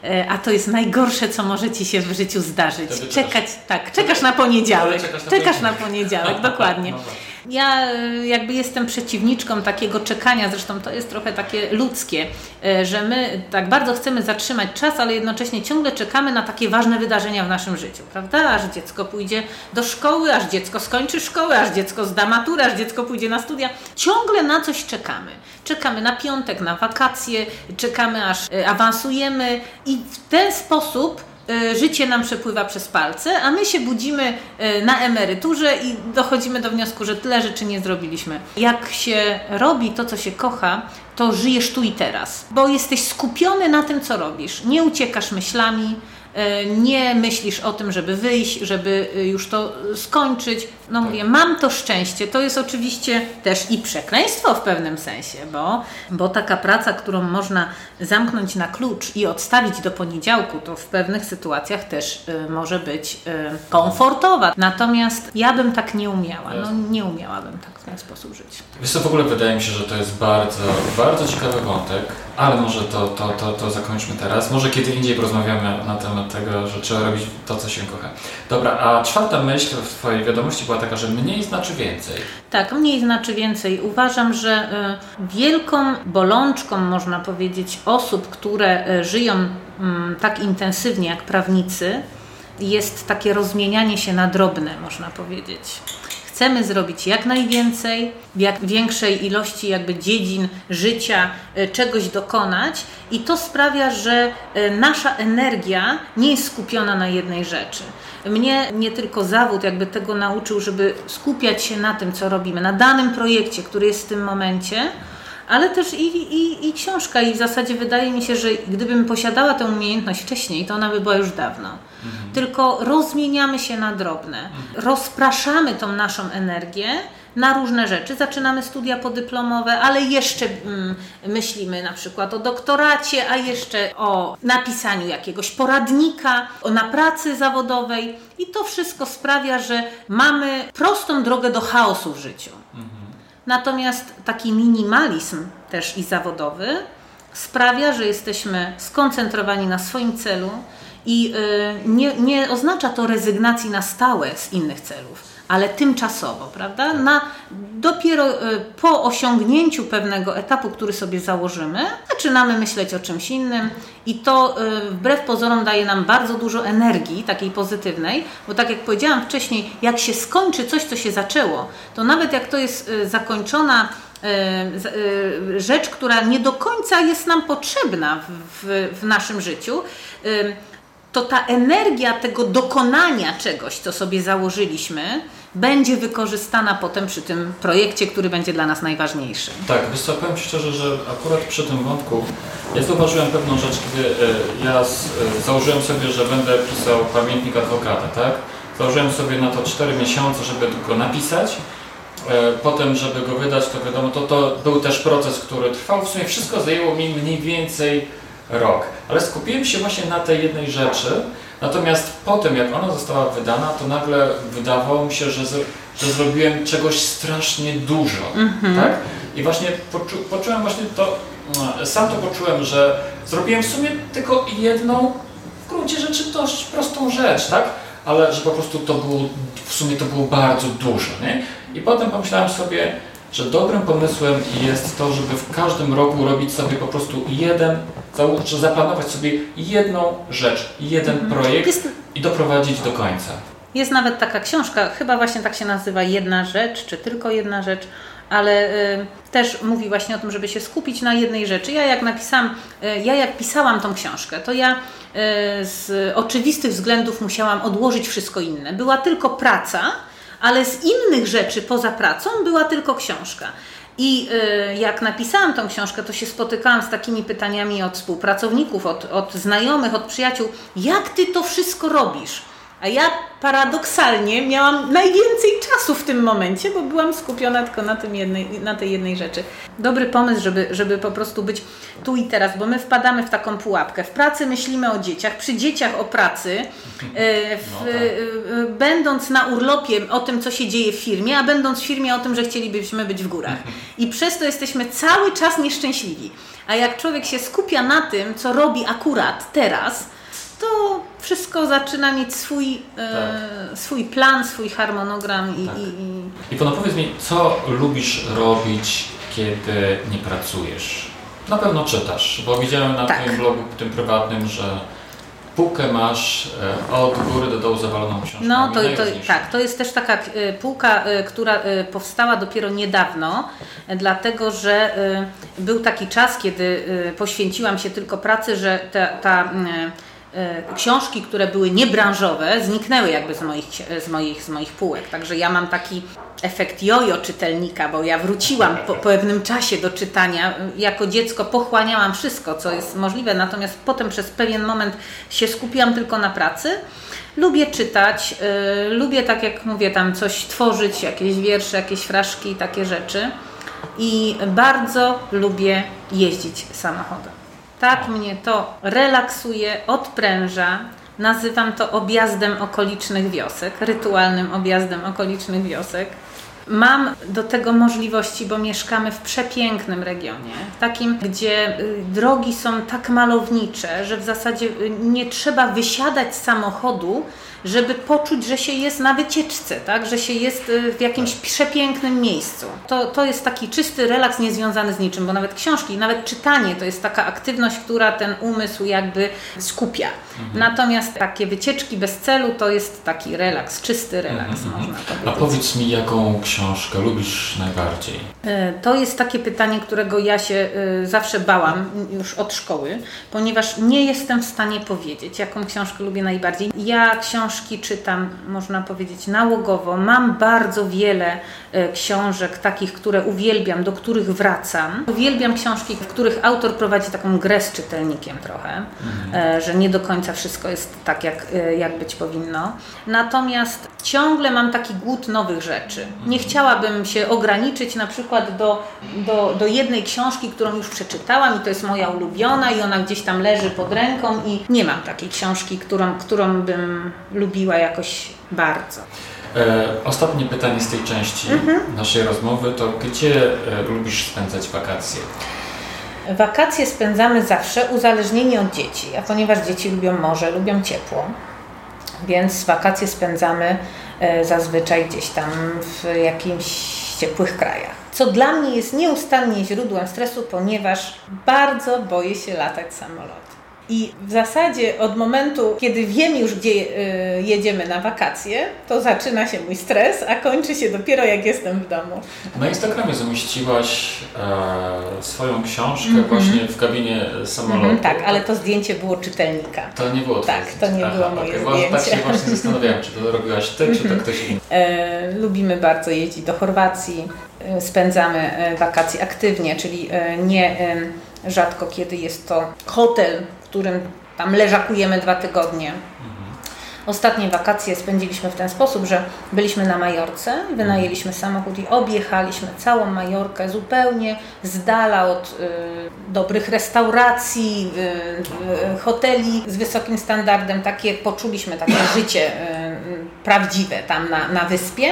Y, a to jest najgorsze, co może Ci się w życiu zdarzyć. Czekać, czekasz, tak, czekasz na poniedziałek. Czekasz na, czekasz na poniedziałek, dokładnie. Ja jakby jestem przeciwniczką takiego czekania, zresztą to jest trochę takie ludzkie, że my tak bardzo chcemy zatrzymać czas, ale jednocześnie ciągle czekamy na takie ważne wydarzenia w naszym życiu, prawda? Aż dziecko pójdzie do szkoły, aż dziecko skończy szkołę, aż dziecko zda maturę, aż dziecko pójdzie na studia. Ciągle na coś czekamy. Czekamy na piątek, na wakacje, czekamy aż awansujemy i w ten sposób życie nam przepływa przez palce, a my się budzimy na emeryturze i dochodzimy do wniosku, że tyle rzeczy nie zrobiliśmy. Jak się robi to, co się kocha, to żyjesz tu i teraz, bo jesteś skupiony na tym, co robisz. Nie uciekasz myślami, nie myślisz o tym, żeby wyjść, żeby już to skończyć. No mówię, mam to szczęście. To jest oczywiście też i przekleństwo w pewnym sensie, bo, bo taka praca, którą można zamknąć na klucz i odstawić do poniedziałku, to w pewnych sytuacjach też y, może być y, komfortowa. Natomiast ja bym tak nie umiała. No nie umiałabym tak w ten sposób żyć. Wiesz co, w ogóle wydaje mi się, że to jest bardzo, bardzo ciekawy wątek, ale może to, to, to, to zakończmy teraz. Może kiedy indziej porozmawiamy na temat tego, że trzeba robić to, co się kocha. Dobra, a czwarta myśl w Twojej wiadomości była taka, że mniej znaczy więcej. Tak, mniej znaczy więcej. Uważam, że wielką bolączką, można powiedzieć, osób, które żyją tak intensywnie jak prawnicy, jest takie rozmienianie się na drobne, można powiedzieć. chcemy zrobić jak najwięcej, w jak większej ilości jakby dziedzin życia czegoś dokonać i to sprawia, że nasza energia nie jest skupiona na jednej rzeczy. Mnie nie tylko zawód jakby tego nauczył, żeby skupiać się na tym, co robimy, na danym projekcie, który jest w tym momencie, ale też i, i, i książka. I w zasadzie wydaje mi się, że gdybym posiadała tę umiejętność wcześniej, to ona by była już dawno. Mhm. Tylko rozmieniamy się na drobne. Mhm. Rozpraszamy tą naszą energię na różne rzeczy. Zaczynamy studia podyplomowe, ale jeszcze mm, myślimy na przykład o doktoracie, a jeszcze o napisaniu jakiegoś poradnika, o na pracy zawodowej. I to wszystko sprawia, że mamy prostą drogę do chaosu w życiu. Mhm. Natomiast taki minimalizm też i zawodowy sprawia, że jesteśmy skoncentrowani na swoim celu i nie, nie oznacza to rezygnacji na stałe z innych celów, ale tymczasowo, prawda? Na, dopiero po osiągnięciu pewnego etapu, który sobie założymy, zaczynamy myśleć o czymś innym i to wbrew pozorom daje nam bardzo dużo energii, takiej pozytywnej, bo tak jak powiedziałam wcześniej, jak się skończy coś, co się zaczęło, to nawet jak to jest zakończona rzecz, która nie do końca jest nam potrzebna w, w naszym życiu, to ta energia tego dokonania czegoś, co sobie założyliśmy, będzie wykorzystana potem przy tym projekcie, który będzie dla nas najważniejszy. Tak, wiesz co, powiem Ci szczerze, że akurat przy tym wątku ja zauważyłem pewną rzecz, kiedy ja założyłem sobie, że będę pisał pamiętnik adwokata, tak? Założyłem sobie na to cztery miesiące, żeby go napisać, potem, żeby go wydać, to wiadomo, to, to był też proces, który trwał. W sumie wszystko zajęło mi mniej więcej rok, ale skupiłem się właśnie na tej jednej rzeczy, natomiast po tym, jak ona została wydana, to nagle wydawało mi się, że, z, że zrobiłem czegoś strasznie dużo, mm-hmm. tak? I właśnie poczu, poczułem właśnie to, sam to poczułem, że zrobiłem w sumie tylko jedną, w gruncie rzeczy dość prostą rzecz, tak? Ale że po prostu to było, w sumie to było bardzo dużo, nie? I potem pomyślałem sobie, że dobrym pomysłem jest to, żeby w każdym roku robić sobie po prostu jeden, czy zaplanować sobie jedną rzecz, jeden mhm. projekt jest, i doprowadzić do końca. Jest nawet taka książka, chyba właśnie tak się nazywa Jedna rzecz, czy tylko jedna rzecz, ale y, też mówi właśnie o tym, żeby się skupić na jednej rzeczy. Ja jak napisałam, y, ja jak pisałam tą książkę, to ja y, z oczywistych względów musiałam odłożyć wszystko inne. Była tylko praca, ale z innych rzeczy poza pracą była tylko książka. I y, jak napisałam tą książkę, to się spotykałam z takimi pytaniami od współpracowników, od, od znajomych, od przyjaciół. Jak Ty to wszystko robisz? A ja paradoksalnie miałam najwięcej czasu w tym momencie, bo byłam skupiona tylko na, tym jednej, na tej jednej rzeczy. Dobry pomysł, żeby, żeby po prostu być tu i teraz, bo my wpadamy w taką pułapkę. W pracy myślimy o dzieciach, przy dzieciach o pracy, w, no tak. będąc na urlopie o tym, co się dzieje w firmie, a będąc w firmie o tym, że chcielibyśmy być w górach. I przez to jesteśmy cały czas nieszczęśliwi. A jak człowiek się skupia na tym, co robi akurat teraz, to wszystko zaczyna mieć swój, tak. e, swój plan, swój harmonogram. I, tak. i, i... Iwona, powiedz mi, co lubisz robić, kiedy nie pracujesz? Na pewno czytasz, bo widziałem na tak. Twoim blogu, tym prywatnym, że półkę masz e, od góry do dołu zawaloną książką. No to, to, tak, to jest też taka e, półka, e, która e, powstała dopiero niedawno, e, dlatego że e, był taki czas, kiedy e, poświęciłam się tylko pracy, że ta... ta e, książki, które były niebranżowe, zniknęły jakby z moich, z moich, z moich półek. Także ja mam taki efekt jojo czytelnika, bo ja wróciłam po pewnym czasie do czytania. Jako dziecko pochłaniałam wszystko, co jest możliwe, natomiast potem przez pewien moment się skupiłam tylko na pracy. Lubię czytać, yy, lubię, tak jak mówię, tam coś tworzyć, jakieś wiersze, jakieś fraszki, takie rzeczy. I bardzo lubię jeździć samochodem. Tak mnie to relaksuje, odpręża. Nazywam to objazdem okolicznych wiosek, rytualnym objazdem okolicznych wiosek. Mam do tego możliwości, bo mieszkamy w przepięknym regionie, takim, gdzie drogi są tak malownicze, że w zasadzie nie trzeba wysiadać z samochodu, żeby poczuć, że się jest na wycieczce, tak? Że się jest w jakimś przepięknym miejscu. To, to jest taki czysty relaks niezwiązany z niczym, bo nawet książki, nawet czytanie to jest taka aktywność, która ten umysł jakby skupia. Mhm. Natomiast takie wycieczki bez celu to jest taki relaks, czysty relaks, mhm, można powiedzieć. A powiedz mi, jaką książkę lubisz najbardziej? To jest takie pytanie, którego ja się zawsze bałam już od szkoły, ponieważ nie jestem w stanie powiedzieć, jaką książkę lubię najbardziej. Ja książkę Książki czytam, można powiedzieć, nałogowo. Mam bardzo wiele książek takich, które uwielbiam, do których wracam. Uwielbiam książki, w których autor prowadzi taką grę z czytelnikiem trochę, mhm, że nie do końca wszystko jest tak, jak, jak być powinno. Natomiast ciągle mam taki głód nowych rzeczy. Nie chciałabym się ograniczyć na przykład do, do, do jednej książki, którą już przeczytałam i to jest moja ulubiona i ona gdzieś tam leży pod ręką i nie mam takiej książki, którą, którą bym lubiła jakoś bardzo. E, ostatnie pytanie z tej części mm-hmm. naszej rozmowy to gdzie e, lubisz spędzać wakacje? Wakacje spędzamy zawsze uzależnieni od dzieci, a ponieważ dzieci lubią morze, lubią ciepło, więc wakacje spędzamy e, zazwyczaj gdzieś tam w jakimś ciepłych krajach. Co dla mnie jest nieustannie źródłem stresu, ponieważ bardzo boję się latać samolotem. I w zasadzie od momentu, kiedy wiem już, gdzie jedziemy na wakacje, to zaczyna się mój stres, a kończy się dopiero jak jestem w domu. Na Instagramie zamieściłaś e, swoją książkę mm-hmm. właśnie w kabinie samolotu. Mm-hmm, tak, ale to zdjęcie było czytelnika. To nie było twoje Tak, zdjęcie. to nie Aha, było moje okay. zdjęcie. Tak się właśnie zastanawiałam, czy to robiłaś ty, mm-hmm. czy to ktoś inny. E, lubimy bardzo jeździć do Chorwacji, e, spędzamy wakacje aktywnie, czyli e, nie e, rzadko kiedy jest to hotel, w którym tam leżakujemy dwa tygodnie. Ostatnie wakacje spędziliśmy w ten sposób, że byliśmy na Majorce, wynajęliśmy samochód i objechaliśmy całą Majorkę zupełnie z dala od y, dobrych restauracji, y, y, hoteli z wysokim standardem. Takie poczuliśmy takie życie y, prawdziwe tam na, na wyspie.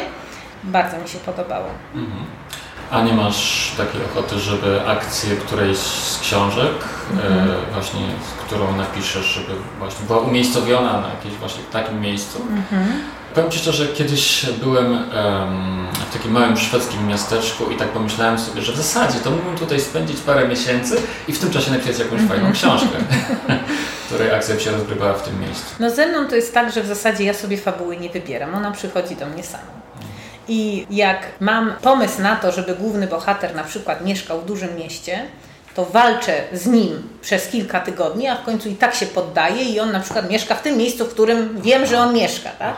Bardzo mi się podobało. Mhm. A nie masz takiej ochoty, żeby akcję którejś z książek, mhm. e, właśnie, którą napiszesz, żeby właśnie była umiejscowiona na jakimś właśnie takim miejscu? Mhm. Powiem Ci szczerze, że kiedyś byłem em, w takim małym szwedzkim miasteczku i tak pomyślałem sobie, że w zasadzie to mógłbym tutaj spędzić parę miesięcy i w tym czasie napisać jakąś fajną mm-hmm. książkę, której akcja się rozgrywała w tym miejscu. No ze mną to jest tak, że w zasadzie ja sobie fabuły nie wybieram, ona przychodzi do mnie sama. I jak mam pomysł na to, żeby główny bohater na przykład mieszkał w dużym mieście, to walczę z nim przez kilka tygodni, a w końcu i tak się poddaje i on na przykład mieszka w tym miejscu, w którym wiem, że on mieszka, tak?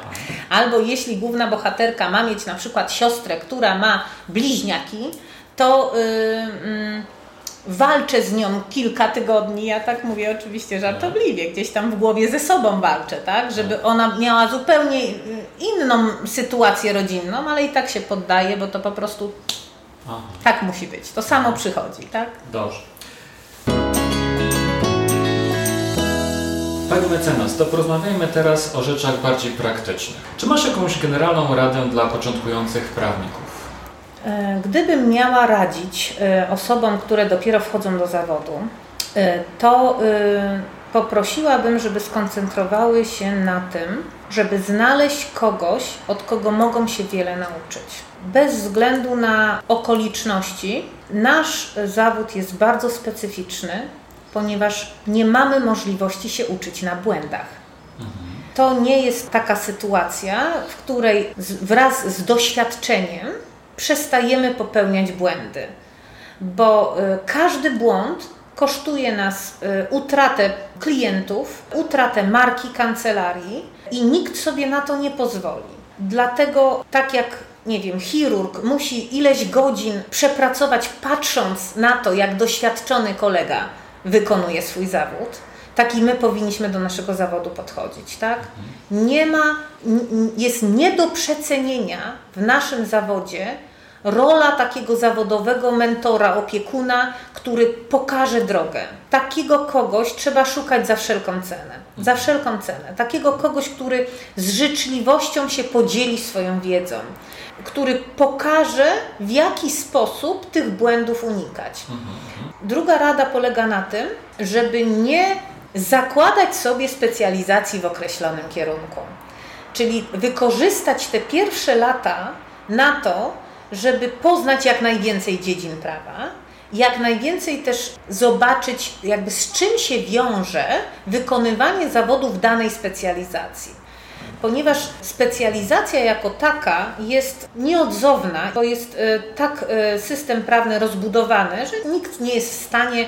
Albo jeśli główna bohaterka ma mieć na przykład siostrę, która ma bliźniaki, to yy, yy, walczę z nią kilka tygodni, ja tak mówię oczywiście żartobliwie, gdzieś tam w głowie ze sobą walczę, tak, żeby ona miała zupełnie inną sytuację rodzinną, ale i tak się poddaje, bo to po prostu Aha. tak musi być, to samo przychodzi, tak? Dobrze. Pani mecenas, to porozmawiajmy teraz o rzeczach bardziej praktycznych. Czy masz jakąś generalną radę dla początkujących prawników? Gdybym miała radzić osobom, które dopiero wchodzą do zawodu, to poprosiłabym, żeby skoncentrowały się na tym, żeby znaleźć kogoś, od kogo mogą się wiele nauczyć. Bez względu na okoliczności, nasz zawód jest bardzo specyficzny, ponieważ nie mamy możliwości się uczyć na błędach. To nie jest taka sytuacja, w której wraz z doświadczeniem przestajemy popełniać błędy, bo każdy błąd kosztuje nas utratę klientów, utratę marki kancelarii i nikt sobie na to nie pozwoli. Dlatego tak jak, nie wiem, chirurg musi ileś godzin przepracować patrząc na to, jak doświadczony kolega wykonuje swój zawód, tak i my powinniśmy do naszego zawodu podchodzić, tak? Nie ma, jest nie do przecenienia w naszym zawodzie rola takiego zawodowego mentora, opiekuna, który pokaże drogę. Takiego kogoś trzeba szukać za wszelką cenę. Za wszelką cenę. Takiego kogoś, który z życzliwością się podzieli swoją wiedzą, który pokaże, w jaki sposób tych błędów unikać. Druga rada polega na tym, żeby nie zakładać sobie specjalizacji w określonym kierunku. Czyli wykorzystać te pierwsze lata na to, żeby poznać jak najwięcej dziedzin prawa, jak najwięcej też zobaczyć, jakby z czym się wiąże wykonywanie zawodu w danej specjalizacji. Ponieważ specjalizacja jako taka jest nieodzowna, bo jest tak system prawny rozbudowany, że nikt nie jest w stanie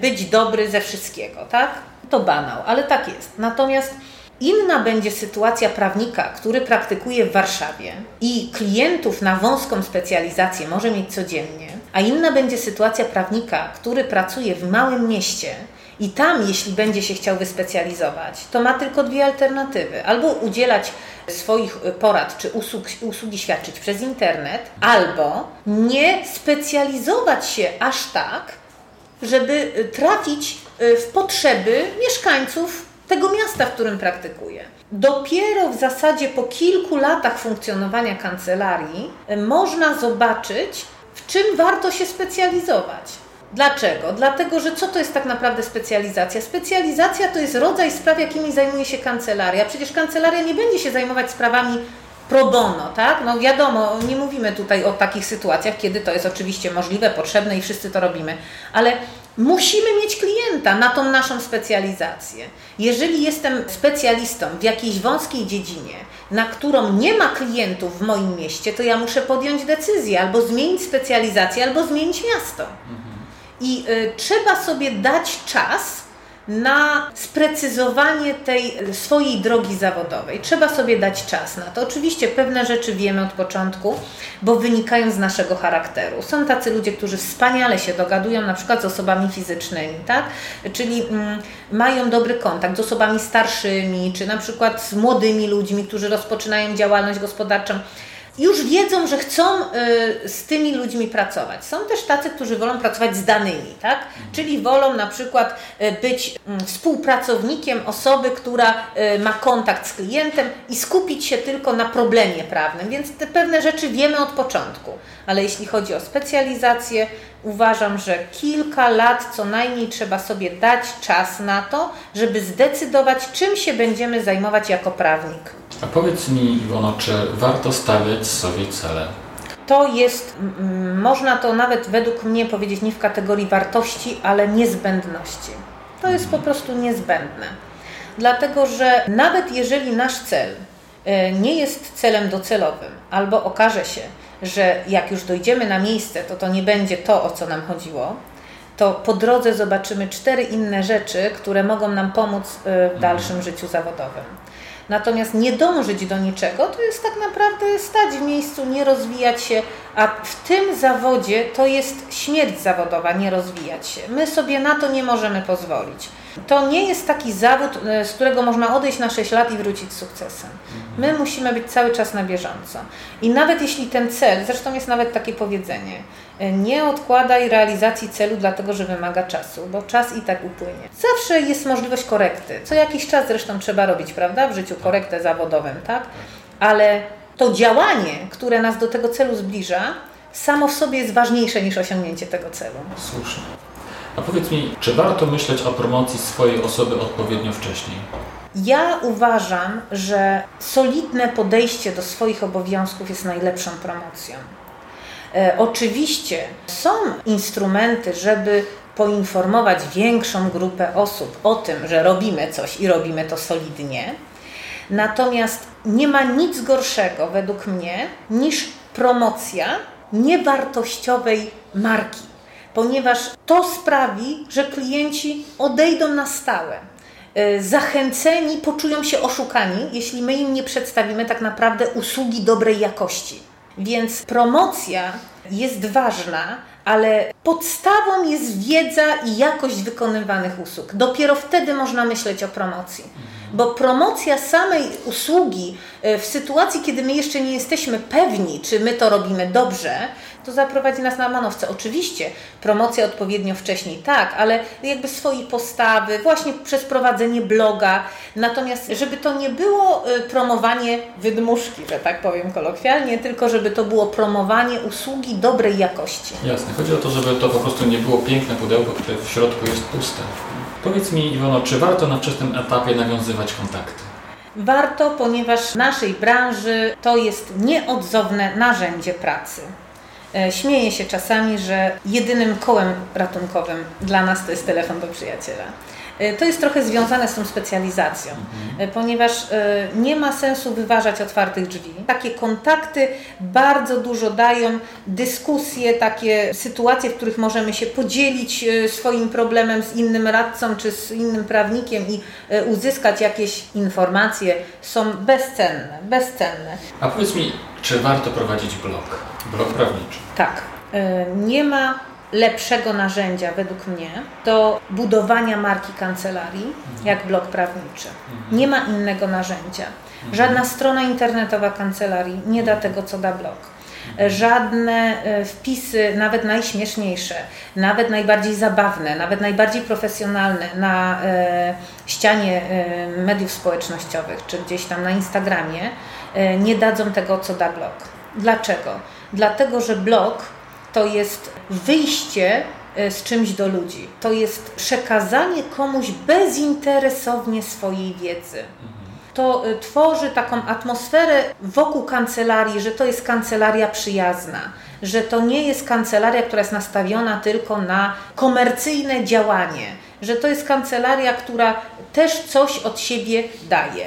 być dobry ze wszystkiego, tak? To banał, ale tak jest. Natomiast inna będzie sytuacja prawnika, który praktykuje w Warszawie i klientów na wąską specjalizację może mieć codziennie, a inna będzie sytuacja prawnika, który pracuje w małym mieście i tam, jeśli będzie się chciał wyspecjalizować, to ma tylko dwie alternatywy. Albo udzielać swoich porad czy usług, usługi świadczyć przez internet, albo nie specjalizować się aż tak, żeby trafić w potrzeby mieszkańców tego miasta, w którym praktykuje. Dopiero w zasadzie po kilku latach funkcjonowania kancelarii można zobaczyć, w czym warto się specjalizować. Dlaczego? Dlatego, że co to jest tak naprawdę specjalizacja? Specjalizacja to jest rodzaj spraw, jakimi zajmuje się kancelaria. Przecież kancelaria nie będzie się zajmować sprawami pro bono, tak? No wiadomo, nie mówimy tutaj o takich sytuacjach, kiedy to jest oczywiście możliwe, potrzebne i wszyscy to robimy, ale musimy mieć klienta na tą naszą specjalizację. Jeżeli jestem specjalistą w jakiejś wąskiej dziedzinie, na którą nie ma klientów w moim mieście, to ja muszę podjąć decyzję albo zmienić specjalizację, albo zmienić miasto. I y, trzeba sobie dać czas na sprecyzowanie tej swojej drogi zawodowej. Trzeba sobie dać czas na to. Oczywiście pewne rzeczy wiemy od początku, bo wynikają z naszego charakteru. Są tacy ludzie, którzy wspaniale się dogadują na przykład z osobami fizycznymi, tak? Czyli mm, mają dobry kontakt z osobami starszymi, czy na przykład z młodymi ludźmi, którzy rozpoczynają działalność gospodarczą. Już wiedzą, że chcą y, z tymi ludźmi pracować. Są też tacy, którzy wolą pracować z danymi, tak? Czyli wolą na przykład y, być y, współpracownikiem osoby, która y, ma kontakt z klientem i skupić się tylko na problemie prawnym, więc te pewne rzeczy wiemy od początku. Ale jeśli chodzi o specjalizację, uważam, że kilka lat co najmniej trzeba sobie dać czas na to, żeby zdecydować, czym się będziemy zajmować jako prawnik. A powiedz mi, Iwono, czy warto stawiać sobie cele? To jest, m- można to nawet według mnie powiedzieć nie w kategorii wartości, ale niezbędności. To jest po prostu niezbędne. Dlatego, że nawet jeżeli nasz cel y- nie jest celem docelowym, albo okaże się, że jak już dojdziemy na miejsce, to to nie będzie to, o co nam chodziło, to po drodze zobaczymy cztery inne rzeczy, które mogą nam pomóc w dalszym życiu zawodowym. Natomiast nie dążyć do niczego, to jest tak naprawdę stać w miejscu, nie rozwijać się, a w tym zawodzie to jest śmierć zawodowa, nie rozwijać się. My sobie na to nie możemy pozwolić. To nie jest taki zawód, z którego można odejść na sześć lat i wrócić z sukcesem. My musimy być cały czas na bieżąco. I nawet jeśli ten cel, zresztą jest nawet takie powiedzenie, nie odkładaj realizacji celu dlatego, że wymaga czasu, bo czas i tak upłynie. Zawsze jest możliwość korekty. Co jakiś czas zresztą trzeba robić, prawda? W życiu korektę zawodową, tak? Ale to działanie, które nas do tego celu zbliża, samo w sobie jest ważniejsze niż osiągnięcie tego celu. Słusznie. A powiedz mi, czy warto myśleć o promocji swojej osoby odpowiednio wcześniej? Ja uważam, że solidne podejście do swoich obowiązków jest najlepszą promocją. E, oczywiście są instrumenty, żeby poinformować większą grupę osób o tym, że robimy coś i robimy to solidnie. Natomiast nie ma nic gorszego według mnie niż promocja niewartościowej marki, ponieważ to sprawi, że klienci odejdą na stałe. Zachęceni poczują się oszukani, jeśli my im nie przedstawimy tak naprawdę usługi dobrej jakości. Więc promocja jest ważna, ale podstawą jest wiedza i jakość wykonywanych usług. Dopiero wtedy można myśleć o promocji. Bo promocja samej usługi w sytuacji, kiedy my jeszcze nie jesteśmy pewni, czy my to robimy dobrze, to zaprowadzi nas na manowce. Oczywiście promocja odpowiednio wcześniej, tak, ale jakby swojej postawy, właśnie przez prowadzenie bloga. Natomiast żeby to nie było promowanie wydmuszki, że tak powiem kolokwialnie, tylko żeby to było promowanie usługi dobrej jakości. Jasne, chodzi o to, żeby to po prostu nie było piękne pudełko, które w środku jest puste. Powiedz mi, Iwono, czy warto na wczesnym etapie nawiązywać kontakty? Warto, ponieważ w naszej branży to jest nieodzowne narzędzie pracy. Śmieję się czasami, że jedynym kołem ratunkowym dla nas to jest telefon do przyjaciela. To jest trochę związane z tą specjalizacją, mhm. ponieważ nie ma sensu wyważać otwartych drzwi. Takie kontakty bardzo dużo dają, dyskusje, takie sytuacje, w których możemy się podzielić swoim problemem z innym radcą czy z innym prawnikiem i uzyskać jakieś informacje, są bezcenne, bezcenne. A powiedz mi, czy warto prowadzić blog, blog prawniczy? Tak, nie ma lepszego narzędzia według mnie do budowania marki kancelarii mhm. jak blog prawniczy. Mhm. Nie ma innego narzędzia. Mhm. Żadna strona internetowa kancelarii nie da tego, co da blog. Mhm. Żadne wpisy, nawet najśmieszniejsze, nawet najbardziej zabawne, nawet najbardziej profesjonalne na e, ścianie e, mediów społecznościowych czy gdzieś tam na Instagramie e, nie dadzą tego, co da blog. Dlaczego? Dlatego, że blog to jest wyjście z czymś do ludzi. To jest przekazanie komuś bezinteresownie swojej wiedzy. To tworzy taką atmosferę wokół kancelarii, że to jest kancelaria przyjazna, że to nie jest kancelaria, która jest nastawiona tylko na komercyjne działanie, że to jest kancelaria, która też coś od siebie daje.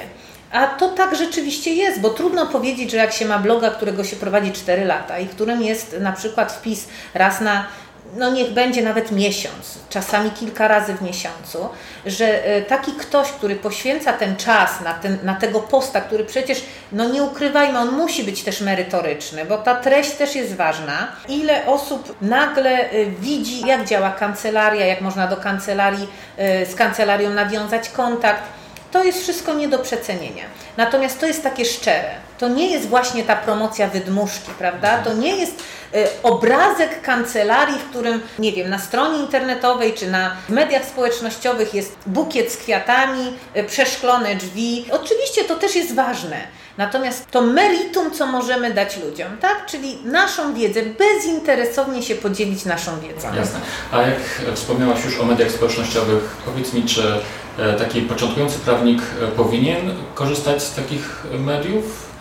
A to tak rzeczywiście jest, bo trudno powiedzieć, że jak się ma bloga, którego się prowadzi cztery lata i którym jest na przykład wpis raz na, no niech będzie nawet miesiąc, czasami kilka razy w miesiącu, że taki ktoś, który poświęca ten czas na, ten, na tego posta, który przecież, no nie ukrywajmy, on musi być też merytoryczny, bo ta treść też jest ważna. Ile osób nagle widzi, jak działa kancelaria, jak można do kancelarii, z kancelarią nawiązać kontakt. To jest wszystko nie do przecenienia. Natomiast to jest takie szczere. To nie jest właśnie ta promocja wydmuszki, prawda? To nie jest y, obrazek kancelarii, w którym, nie wiem, na stronie internetowej czy na mediach społecznościowych jest bukiet z kwiatami, y, przeszklone drzwi. Oczywiście to też jest ważne. Natomiast to meritum, co możemy dać ludziom, tak? Czyli naszą wiedzę, bezinteresownie się podzielić naszą wiedzą. Jasne. A jak wspomniałaś już o mediach społecznościowych, powiedz mi, czy taki początkujący prawnik powinien korzystać z takich mediów?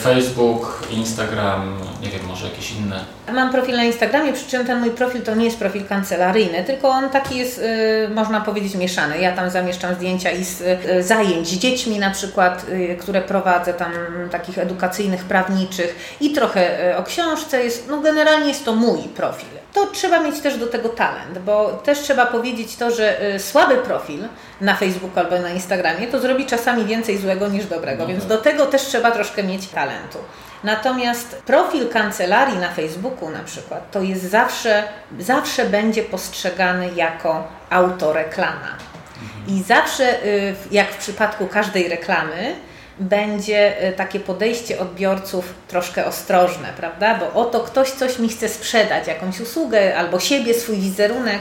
Facebook, Instagram, nie wiem, może jakieś inne? Mam profil na Instagramie, przy czym ten mój profil to nie jest profil kancelaryjny, tylko on taki jest, można powiedzieć, mieszany. Ja tam zamieszczam zdjęcia i z zajęć z dziećmi na przykład, które prowadzę tam, takich edukacyjnych, prawniczych i trochę o książce jest, no generalnie jest to mój profil. To trzeba mieć też do tego talent, bo też trzeba powiedzieć to, że słaby profil na Facebooku albo na Instagramie to zrobi czasami więcej złego niż dobrego, no więc tak. Do tego też trzeba troszkę mieć talentu. Natomiast profil kancelarii na Facebooku na przykład to jest zawsze, zawsze będzie postrzegany jako autoreklama. I zawsze, jak w przypadku każdej reklamy, będzie takie podejście odbiorców troszkę ostrożne, prawda? Bo oto ktoś coś mi chce sprzedać, jakąś usługę albo siebie, swój wizerunek.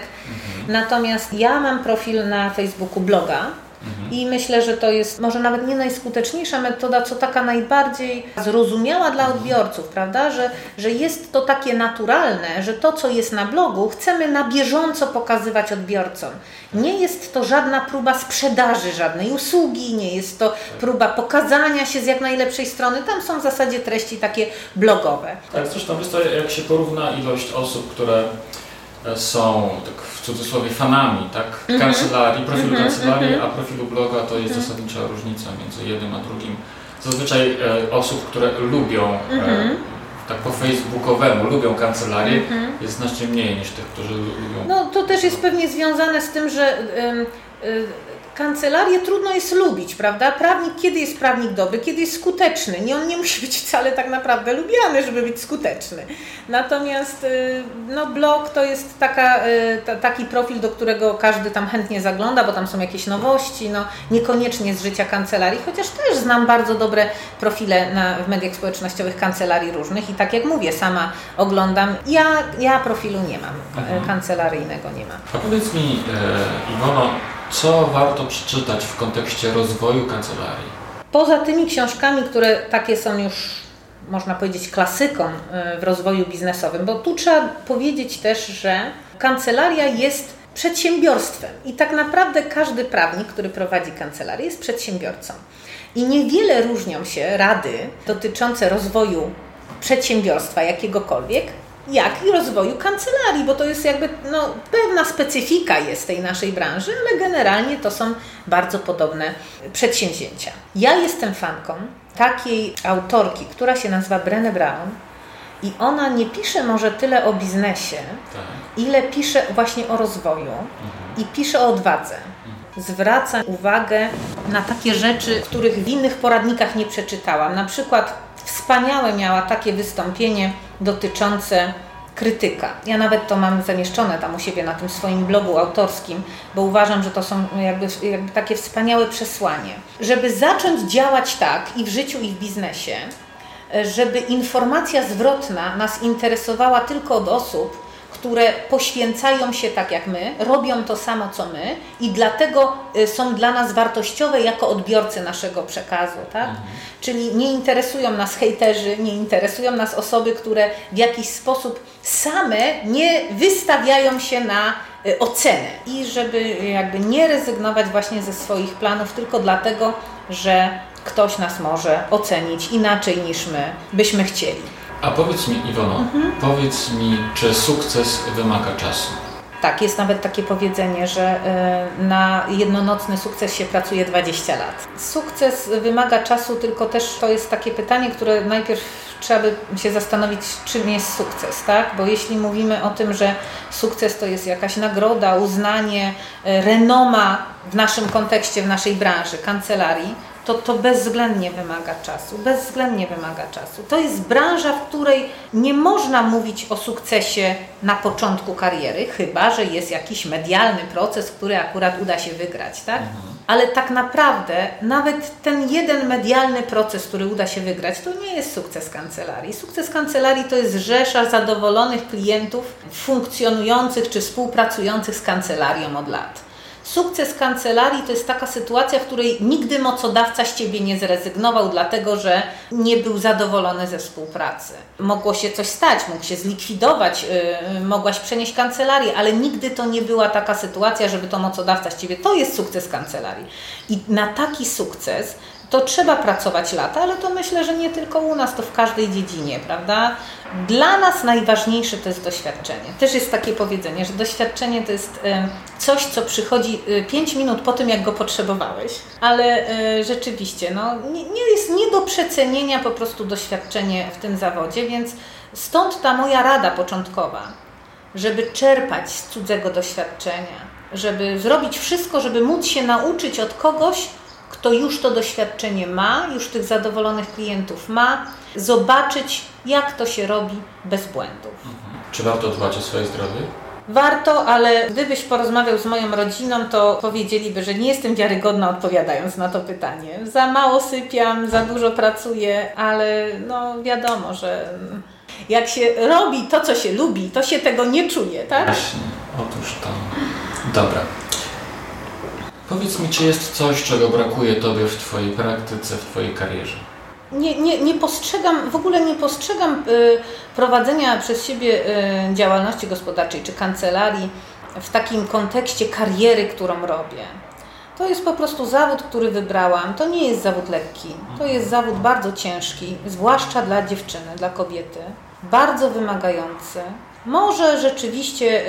Mhm. Natomiast ja mam profil na Facebooku bloga mhm. i myślę, że to jest może nawet nie najskuteczniejsza metoda, co taka najbardziej zrozumiała dla odbiorców, prawda? Że, że jest to takie naturalne, że to, co jest na blogu, chcemy na bieżąco pokazywać odbiorcom. Nie jest to żadna próba sprzedaży żadnej usługi, nie jest to próba pokazania się z jak najlepszej strony. Tam są w zasadzie treści takie blogowe. Tak, zresztą jak się porówna ilość osób, które są tak w cudzysłowie fanami, tak? Mm-hmm. Kancelarii, profilu mm-hmm, kancelarii, mm-hmm. a profilu bloga, to jest mm-hmm. zasadnicza różnica między jednym a drugim. Zazwyczaj e, osób, które lubią e, mm-hmm. tak po facebookowemu, lubią kancelarię, mhm. jest znacznie mniej niż tych, którzy lubią... No to też jest pewnie związane z tym, że y, y, kancelarię trudno jest lubić, prawda? Prawnik, kiedy jest prawnik dobry, kiedy jest skuteczny. Nie, on nie musi być wcale tak naprawdę lubiany, żeby być skuteczny. Natomiast no, blog to jest taka, ta, taki profil, do którego każdy tam chętnie zagląda, bo tam są jakieś nowości, no, niekoniecznie z życia kancelarii, chociaż też znam bardzo dobre profile na, w mediach społecznościowych kancelarii różnych i tak jak mówię, sama oglądam. Ja, ja profilu nie mam, mhm. kancelaryjnego nie mam. A powiedz mi, e, Iwono, co warto przeczytać w kontekście rozwoju kancelarii? Poza tymi książkami, które takie są już, można powiedzieć, klasyką w rozwoju biznesowym, bo tu trzeba powiedzieć też, że kancelaria jest przedsiębiorstwem i tak naprawdę każdy prawnik, który prowadzi kancelarię, jest przedsiębiorcą. I niewiele różnią się rady dotyczące rozwoju przedsiębiorstwa jakiegokolwiek, jak i rozwoju kancelarii, bo to jest jakby no, pewna specyfika jest tej naszej branży, ale generalnie to są bardzo podobne przedsięwzięcia. Ja jestem fanką takiej autorki, która się nazywa Brené Brown i ona nie pisze może tyle o biznesie, tak. ile pisze właśnie o rozwoju mhm. i pisze o odwadze. Zwraca uwagę na takie rzeczy, których w innych poradnikach nie przeczytałam. Na przykład wspaniałe miała takie wystąpienie dotyczące krytyka. Ja nawet to mam zamieszczone tam u siebie na tym swoim blogu autorskim, bo uważam, że to są jakby, jakby takie wspaniałe przesłanie. Żeby zacząć działać tak i w życiu, i w biznesie, żeby informacja zwrotna nas interesowała tylko od osób, które poświęcają się tak jak my, robią to samo co my i dlatego są dla nas wartościowe jako odbiorcy naszego przekazu, tak? Mhm. Czyli nie interesują nas hejterzy, nie interesują nas osoby, które w jakiś sposób same nie wystawiają się na ocenę i żeby jakby nie rezygnować właśnie ze swoich planów tylko dlatego, że ktoś nas może ocenić inaczej niż my byśmy chcieli. A powiedz mi, Iwono, mhm. powiedz mi, czy sukces wymaga czasu? Tak, jest nawet takie powiedzenie, że na jednonocny sukces się pracuje dwadzieścia lat. Sukces wymaga czasu, tylko też to jest takie pytanie, które najpierw trzeba by się zastanowić, czym jest sukces, tak? Bo jeśli mówimy o tym, że sukces to jest jakaś nagroda, uznanie, renoma w naszym kontekście, w naszej branży, kancelarii, to to bezwzględnie wymaga czasu, bezwzględnie wymaga czasu. To jest branża, w której nie można mówić o sukcesie na początku kariery, chyba że jest jakiś medialny proces, który akurat uda się wygrać, tak? Ale tak naprawdę nawet ten jeden medialny proces, który uda się wygrać, to nie jest sukces kancelarii. Sukces kancelarii to jest rzesza zadowolonych klientów funkcjonujących czy współpracujących z kancelarią od lat. Sukces kancelarii to jest taka sytuacja, w której nigdy mocodawca z Ciebie nie zrezygnował, dlatego że nie był zadowolony ze współpracy. Mogło się coś stać, mógł się zlikwidować, yy, mogłaś przenieść kancelarię, ale nigdy to nie była taka sytuacja, żeby to mocodawca z Ciebie... To jest sukces kancelarii. I na taki sukces to trzeba pracować lata, ale to myślę, że nie tylko u nas, to w każdej dziedzinie, prawda? Dla nas najważniejsze to jest doświadczenie. Też jest takie powiedzenie, że doświadczenie to jest coś, co przychodzi pięć minut po tym, jak go potrzebowałeś, ale rzeczywiście, no, nie jest nie do przecenienia po prostu doświadczenie w tym zawodzie, więc stąd ta moja rada początkowa, żeby czerpać z cudzego doświadczenia, żeby zrobić wszystko, żeby móc się nauczyć od kogoś, kto już to doświadczenie ma, już tych zadowolonych klientów ma, zobaczyć, jak to się robi bez błędów. Mhm. Czy warto dbać o swoje zdrowie? Warto, ale gdybyś porozmawiał z moją rodziną, to powiedzieliby, że nie jestem wiarygodna odpowiadając na to pytanie. Za mało sypiam, za dużo pracuję, ale no wiadomo, że jak się robi to, co się lubi, to się tego nie czuje, tak? Właśnie, otóż to. Dobra. Powiedz mi, czy jest coś, czego brakuje Tobie w Twojej praktyce, w Twojej karierze? Nie, nie, nie postrzegam, w ogóle nie postrzegam y, prowadzenia przez siebie y, działalności gospodarczej czy kancelarii w takim kontekście kariery, którą robię. To jest po prostu zawód, który wybrałam. To nie jest zawód lekki. To jest zawód bardzo ciężki, zwłaszcza dla dziewczyny, dla kobiety. Bardzo wymagający. Może rzeczywiście,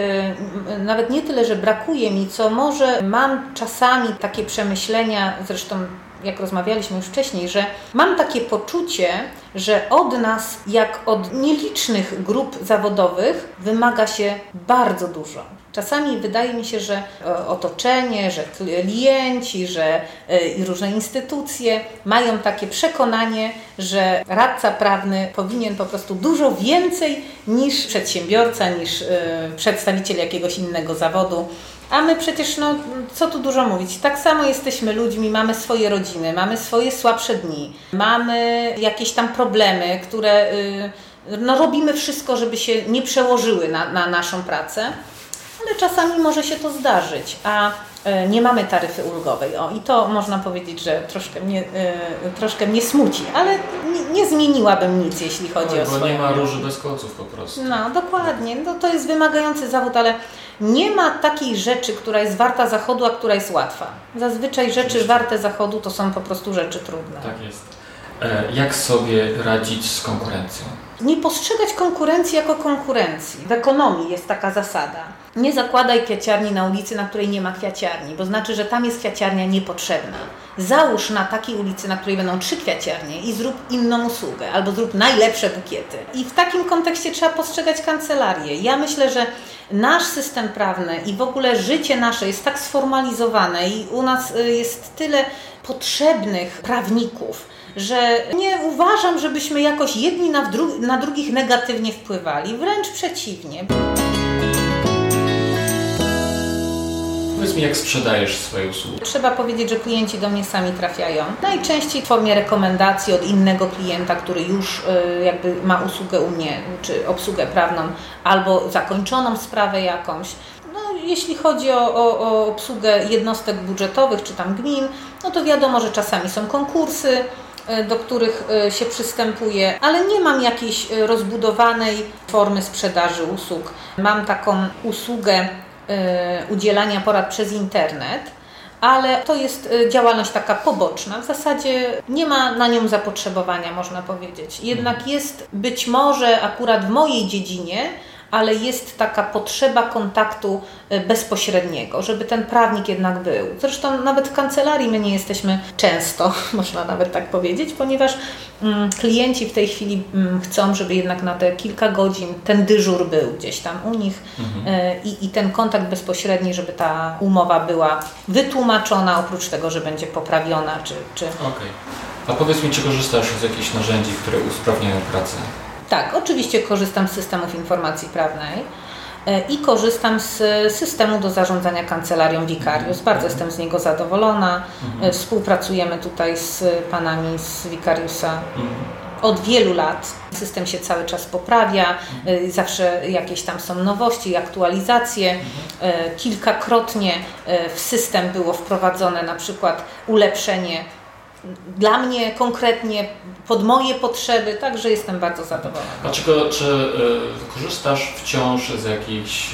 nawet nie tyle, że brakuje mi, co może mam czasami takie przemyślenia, zresztą jak rozmawialiśmy już wcześniej, że mam takie poczucie, że od nas, jak od nielicznych grup zawodowych, wymaga się bardzo dużo. Czasami wydaje mi się, że otoczenie, że klienci, że i różne instytucje mają takie przekonanie, że radca prawny powinien po prostu dużo więcej niż przedsiębiorca, niż przedstawiciel jakiegoś innego zawodu. A my przecież, no co tu dużo mówić, tak samo jesteśmy ludźmi, mamy swoje rodziny, mamy swoje słabsze dni, mamy jakieś tam problemy, które no, robimy wszystko, żeby się nie przełożyły na, na naszą pracę, ale czasami może się to zdarzyć, a nie mamy taryfy ulgowej. O, i to można powiedzieć, że troszkę mnie, troszkę mnie smuci, ale nie, nie zmieniłabym nic, jeśli chodzi no, o swoje... Bo nie ma róży bez końców po prostu. No, dokładnie. No, to jest wymagający zawód, ale nie ma takiej rzeczy, która jest warta zachodu, a która jest łatwa. Zazwyczaj rzeczy warte zachodu to są po prostu rzeczy trudne. Tak jest. E, jak sobie radzić z konkurencją? Nie postrzegać konkurencji jako konkurencji. W ekonomii jest taka zasada. Nie zakładaj kwiaciarni na ulicy, na której nie ma kwiaciarni, bo znaczy, że tam jest kwiaciarnia niepotrzebna. Załóż na takiej ulicy, na której będą trzy kwiaciarnie i zrób inną usługę, albo zrób najlepsze bukiety. I w takim kontekście trzeba postrzegać kancelarię. Ja myślę, że nasz system prawny i w ogóle życie nasze jest tak sformalizowane i u nas jest tyle potrzebnych prawników, że nie uważam, żebyśmy jakoś jedni na, dru- na drugich negatywnie wpływali, wręcz przeciwnie. Powiedz mi, jak sprzedajesz swoje usługi? Trzeba powiedzieć, że klienci do mnie sami trafiają. Najczęściej w formie rekomendacji od innego klienta, który już y, jakby ma usługę u mnie, czy obsługę prawną, albo zakończoną sprawę jakąś. Jeśli chodzi o, o, o obsługę jednostek budżetowych czy tam gmin, no to wiadomo, że czasami są konkursy, do których się przystępuje, ale nie mam jakiejś rozbudowanej formy sprzedaży usług. Mam taką usługę udzielania porad przez internet, ale to jest działalność taka poboczna. W zasadzie nie ma na nią zapotrzebowania, można powiedzieć. Jednak jest być może akurat w mojej dziedzinie, ale jest taka potrzeba kontaktu bezpośredniego, żeby ten prawnik jednak był. Zresztą nawet w kancelarii my nie jesteśmy często, można nawet tak powiedzieć, ponieważ klienci w tej chwili chcą, żeby jednak na te kilka godzin ten dyżur był gdzieś tam u nich mhm. i, i ten kontakt bezpośredni, żeby ta umowa była wytłumaczona, oprócz tego, że będzie poprawiona. Czy, czy... Okej. A powiedz mi, czy korzystasz z jakichś narzędzi, które usprawniają pracę? Tak, oczywiście korzystam z systemów informacji prawnej i korzystam z systemu do zarządzania kancelarią Wikariusz. Bardzo jestem z niego zadowolona. Mhm. Współpracujemy tutaj z panami z Wikariusza mhm. od wielu lat. System się cały czas poprawia, mhm. zawsze jakieś tam są nowości, aktualizacje. Mhm. Kilkakrotnie w system było wprowadzone na przykład ulepszenie dla mnie konkretnie, pod moje potrzeby, także jestem bardzo zadowolona. A czy, czy y, korzystasz wciąż z jakichś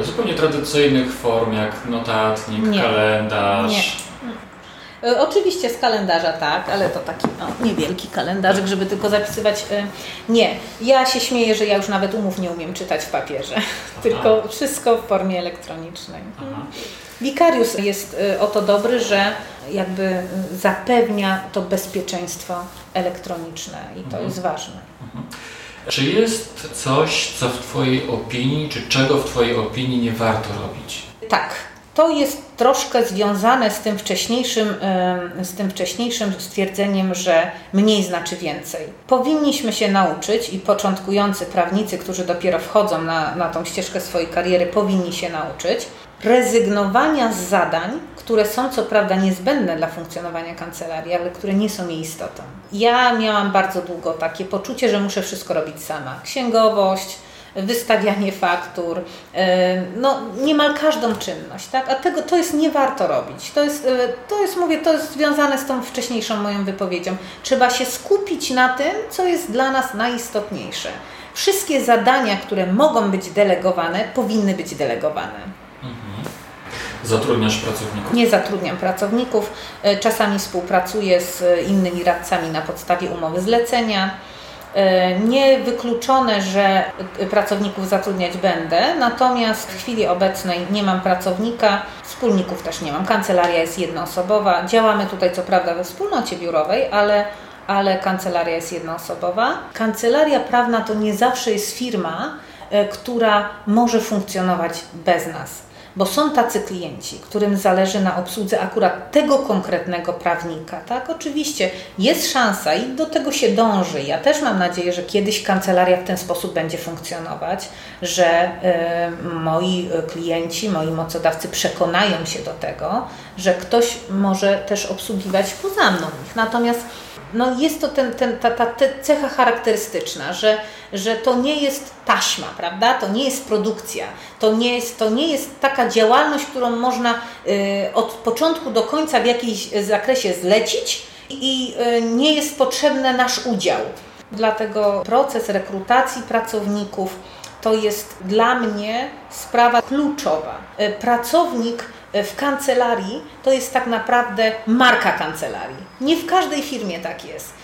y, zupełnie tradycyjnych form, jak notatnik, nie. kalendarz? Nie. Y, oczywiście z kalendarza tak, ale to taki no, niewielki kalendarzyk, żeby tylko zapisywać. Y, nie, ja się śmieję, że ja już nawet umów nie umiem czytać w papierze, tylko wszystko w formie elektronicznej. Aha. Wikariusz jest o to dobry, że jakby zapewnia to bezpieczeństwo elektroniczne i to mhm. jest ważne. Mhm. Czy jest coś, co w Twojej opinii, czy czego w Twojej opinii nie warto robić? Tak, to jest troszkę związane z tym wcześniejszym, z tym wcześniejszym stwierdzeniem, że mniej znaczy więcej. Powinniśmy się nauczyć i początkujący prawnicy, którzy dopiero wchodzą na, na tą ścieżkę swojej kariery, powinni się nauczyć rezygnowania z zadań, które są co prawda niezbędne dla funkcjonowania kancelarii, ale które nie są jej istotą. Ja miałam bardzo długo takie poczucie, że muszę wszystko robić sama. Księgowość, wystawianie faktur, no niemal każdą czynność, tak? A tego to jest nie warto robić. To jest, to jest, mówię, to jest związane z tą wcześniejszą moją wypowiedzią. Trzeba się skupić na tym, co jest dla nas najistotniejsze. Wszystkie zadania, które mogą być delegowane, powinny być delegowane. Zatrudniasz pracowników? Nie zatrudniam pracowników. Czasami współpracuję z innymi radcami na podstawie umowy zlecenia. Niewykluczone, że pracowników zatrudniać będę, natomiast w chwili obecnej nie mam pracownika, wspólników też nie mam. Kancelaria jest jednoosobowa. Działamy tutaj co prawda we wspólnocie biurowej, ale, ale kancelaria jest jednoosobowa. Kancelaria prawna to nie zawsze jest firma, która może funkcjonować bez nas. Bo są tacy klienci, którym zależy na obsłudze akurat tego konkretnego prawnika, tak? Oczywiście jest szansa i do tego się dąży. Ja też mam nadzieję, że kiedyś kancelaria w ten sposób będzie funkcjonować, że y, moi klienci, moi mocodawcy przekonają się do tego, że ktoś może też obsługiwać poza mną ich. Natomiast no jest to ten, ten, ta, ta cecha charakterystyczna, że, że to nie jest taśma, prawda? To nie jest produkcja, to nie jest, to nie jest taka działalność, którą można y, od początku do końca w jakimś zakresie zlecić i y, nie jest potrzebny nasz udział. Dlatego proces rekrutacji pracowników to jest dla mnie sprawa kluczowa. Y, pracownik w kancelarii to jest tak naprawdę marka kancelarii. Nie w każdej firmie tak jest.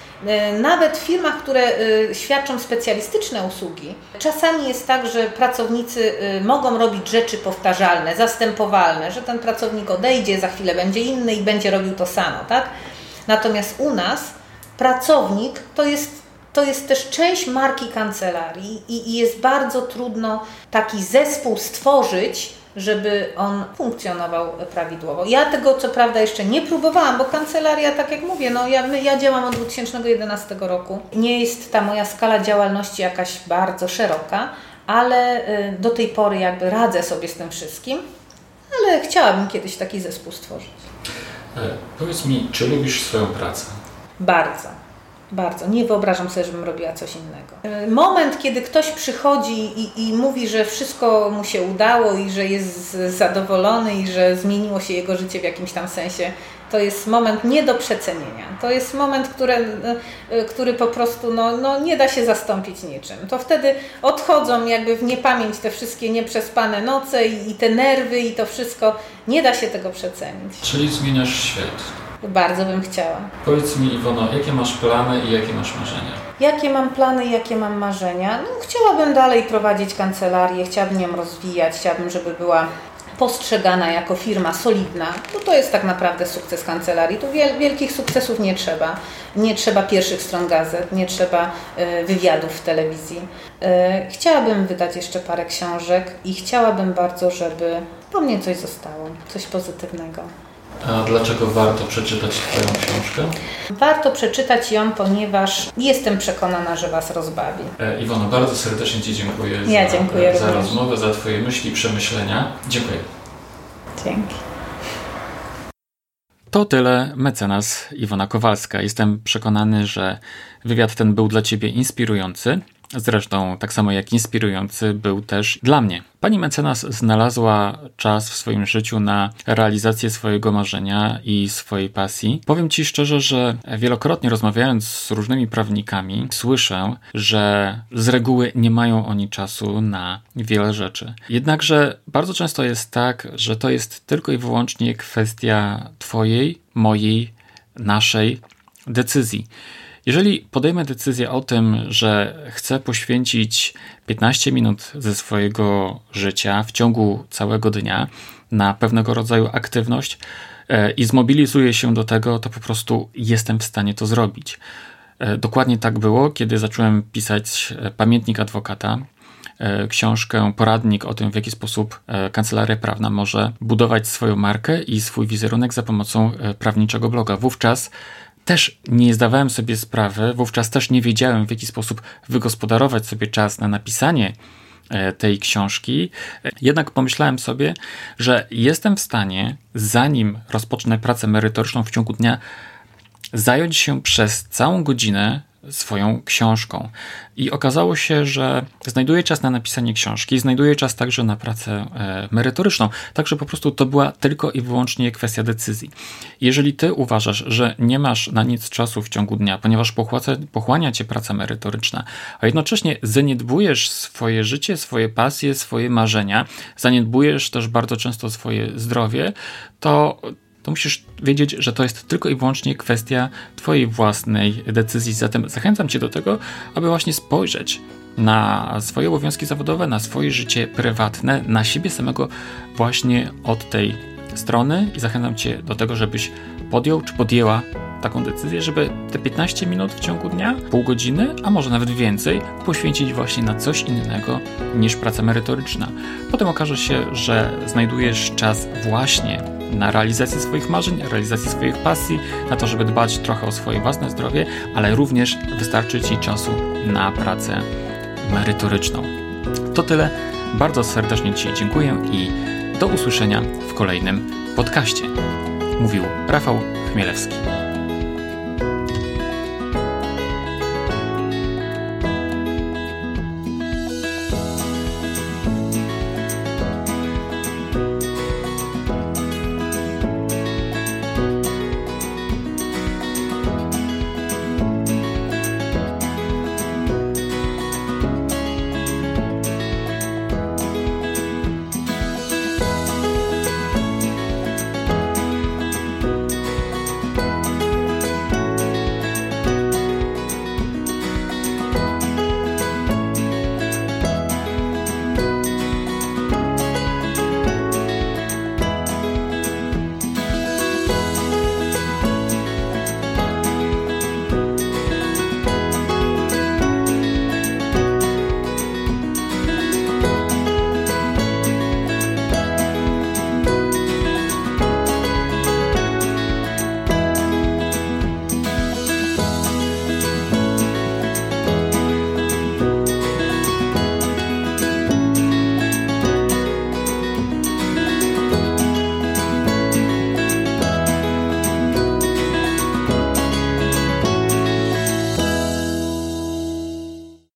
Nawet w firmach, które świadczą specjalistyczne usługi, czasami jest tak, że pracownicy mogą robić rzeczy powtarzalne, zastępowalne, że ten pracownik odejdzie, za chwilę będzie inny i będzie robił to samo, tak? Natomiast u nas pracownik to jest To jest też część marki kancelarii i, i jest bardzo trudno taki zespół stworzyć, żeby on funkcjonował prawidłowo. Ja tego co prawda jeszcze nie próbowałam, bo kancelaria, tak jak mówię, no ja, my, ja działam od dwa tysiące jedenastego roku. Nie jest ta moja skala działalności jakaś bardzo szeroka, ale do tej pory jakby radzę sobie z tym wszystkim, ale chciałabym kiedyś taki zespół stworzyć. Powiedz mi, czy lubisz swoją pracę? Bardzo. Bardzo. Nie wyobrażam sobie, żebym robiła coś innego. Moment, kiedy ktoś przychodzi i, i mówi, że wszystko mu się udało i że jest zadowolony i że zmieniło się jego życie w jakimś tam sensie, to jest moment nie do przecenienia. To jest moment, który, który po prostu no, no, nie da się zastąpić niczym. To wtedy odchodzą jakby w niepamięć te wszystkie nieprzespane noce i, i te nerwy i to wszystko. Nie da się tego przecenić. Czyli zmieniasz świat. Bardzo bym chciała. Powiedz mi, Iwono, jakie masz plany i jakie masz marzenia? Jakie mam plany i jakie mam marzenia? No, chciałabym dalej prowadzić kancelarię, chciałabym ją rozwijać, chciałabym, żeby była postrzegana jako firma solidna, bo to jest tak naprawdę sukces kancelarii. Tu wielkich sukcesów nie trzeba. Nie trzeba pierwszych stron gazet, nie trzeba wywiadów w telewizji. Chciałabym wydać jeszcze parę książek i chciałabym bardzo, żeby po mnie coś zostało, coś pozytywnego. A dlaczego warto przeczytać Twoją książkę? Warto przeczytać ją, ponieważ jestem przekonana, że Was rozbawi. E, Iwono, bardzo serdecznie Ci dziękuję, ja za, dziękuję za rozmowę, za Twoje myśli i przemyślenia. Dziękuję. Dzięki. To tyle mecenas Iwona Kowalska. Jestem przekonany, że wywiad ten był dla Ciebie inspirujący. Zresztą tak samo jak inspirujący był też dla mnie. Pani mecenas znalazła czas w swoim życiu na realizację swojego marzenia i swojej pasji. Powiem Ci szczerze, że wielokrotnie rozmawiając z różnymi prawnikami słyszę, że z reguły nie mają oni czasu na wiele rzeczy. Jednakże bardzo często jest tak, że to jest tylko i wyłącznie kwestia Twojej, mojej, naszej decyzji. Jeżeli podejmę decyzję o tym, że chcę poświęcić piętnaście minut ze swojego życia w ciągu całego dnia na pewnego rodzaju aktywność i zmobilizuję się do tego, to po prostu jestem w stanie to zrobić. Dokładnie tak było, kiedy zacząłem pisać Pamiętnik Adwokata, książkę, poradnik o tym, w jaki sposób kancelaria prawna może budować swoją markę i swój wizerunek za pomocą prawniczego bloga. Wówczas też nie zdawałem sobie sprawy, wówczas też nie wiedziałem, w jaki sposób wygospodarować sobie czas na napisanie tej książki. Jednak pomyślałem sobie, że jestem w stanie, zanim rozpocznę pracę merytoryczną w ciągu dnia, zająć się przez całą godzinę swoją książką. I okazało się, że znajduję czas na napisanie książki, znajduję czas także na pracę merytoryczną, także po prostu to była tylko i wyłącznie kwestia decyzji. Jeżeli ty uważasz, że nie masz na nic czasu w ciągu dnia, ponieważ pochłania cię praca merytoryczna, a jednocześnie zaniedbujesz swoje życie, swoje pasje, swoje marzenia, zaniedbujesz też bardzo często swoje zdrowie, to to musisz wiedzieć, że to jest tylko i wyłącznie kwestia Twojej własnej decyzji. Zatem zachęcam Cię do tego, aby właśnie spojrzeć na swoje obowiązki zawodowe, na swoje życie prywatne, na siebie samego właśnie od tej strony i zachęcam Cię do tego, żebyś podjął czy podjęła taką decyzję, żeby te piętnaście minut w ciągu dnia, pół godziny, a może nawet więcej, poświęcić właśnie na coś innego niż praca merytoryczna. Potem okaże się, że znajdujesz czas właśnie na realizację swoich marzeń, realizację swoich pasji, na to, żeby dbać trochę o swoje własne zdrowie, ale również wystarczy Ci czasu na pracę merytoryczną. To tyle. Bardzo serdecznie Ci dziękuję i do usłyszenia w kolejnym podcaście. Mówił Rafał Chmielewski.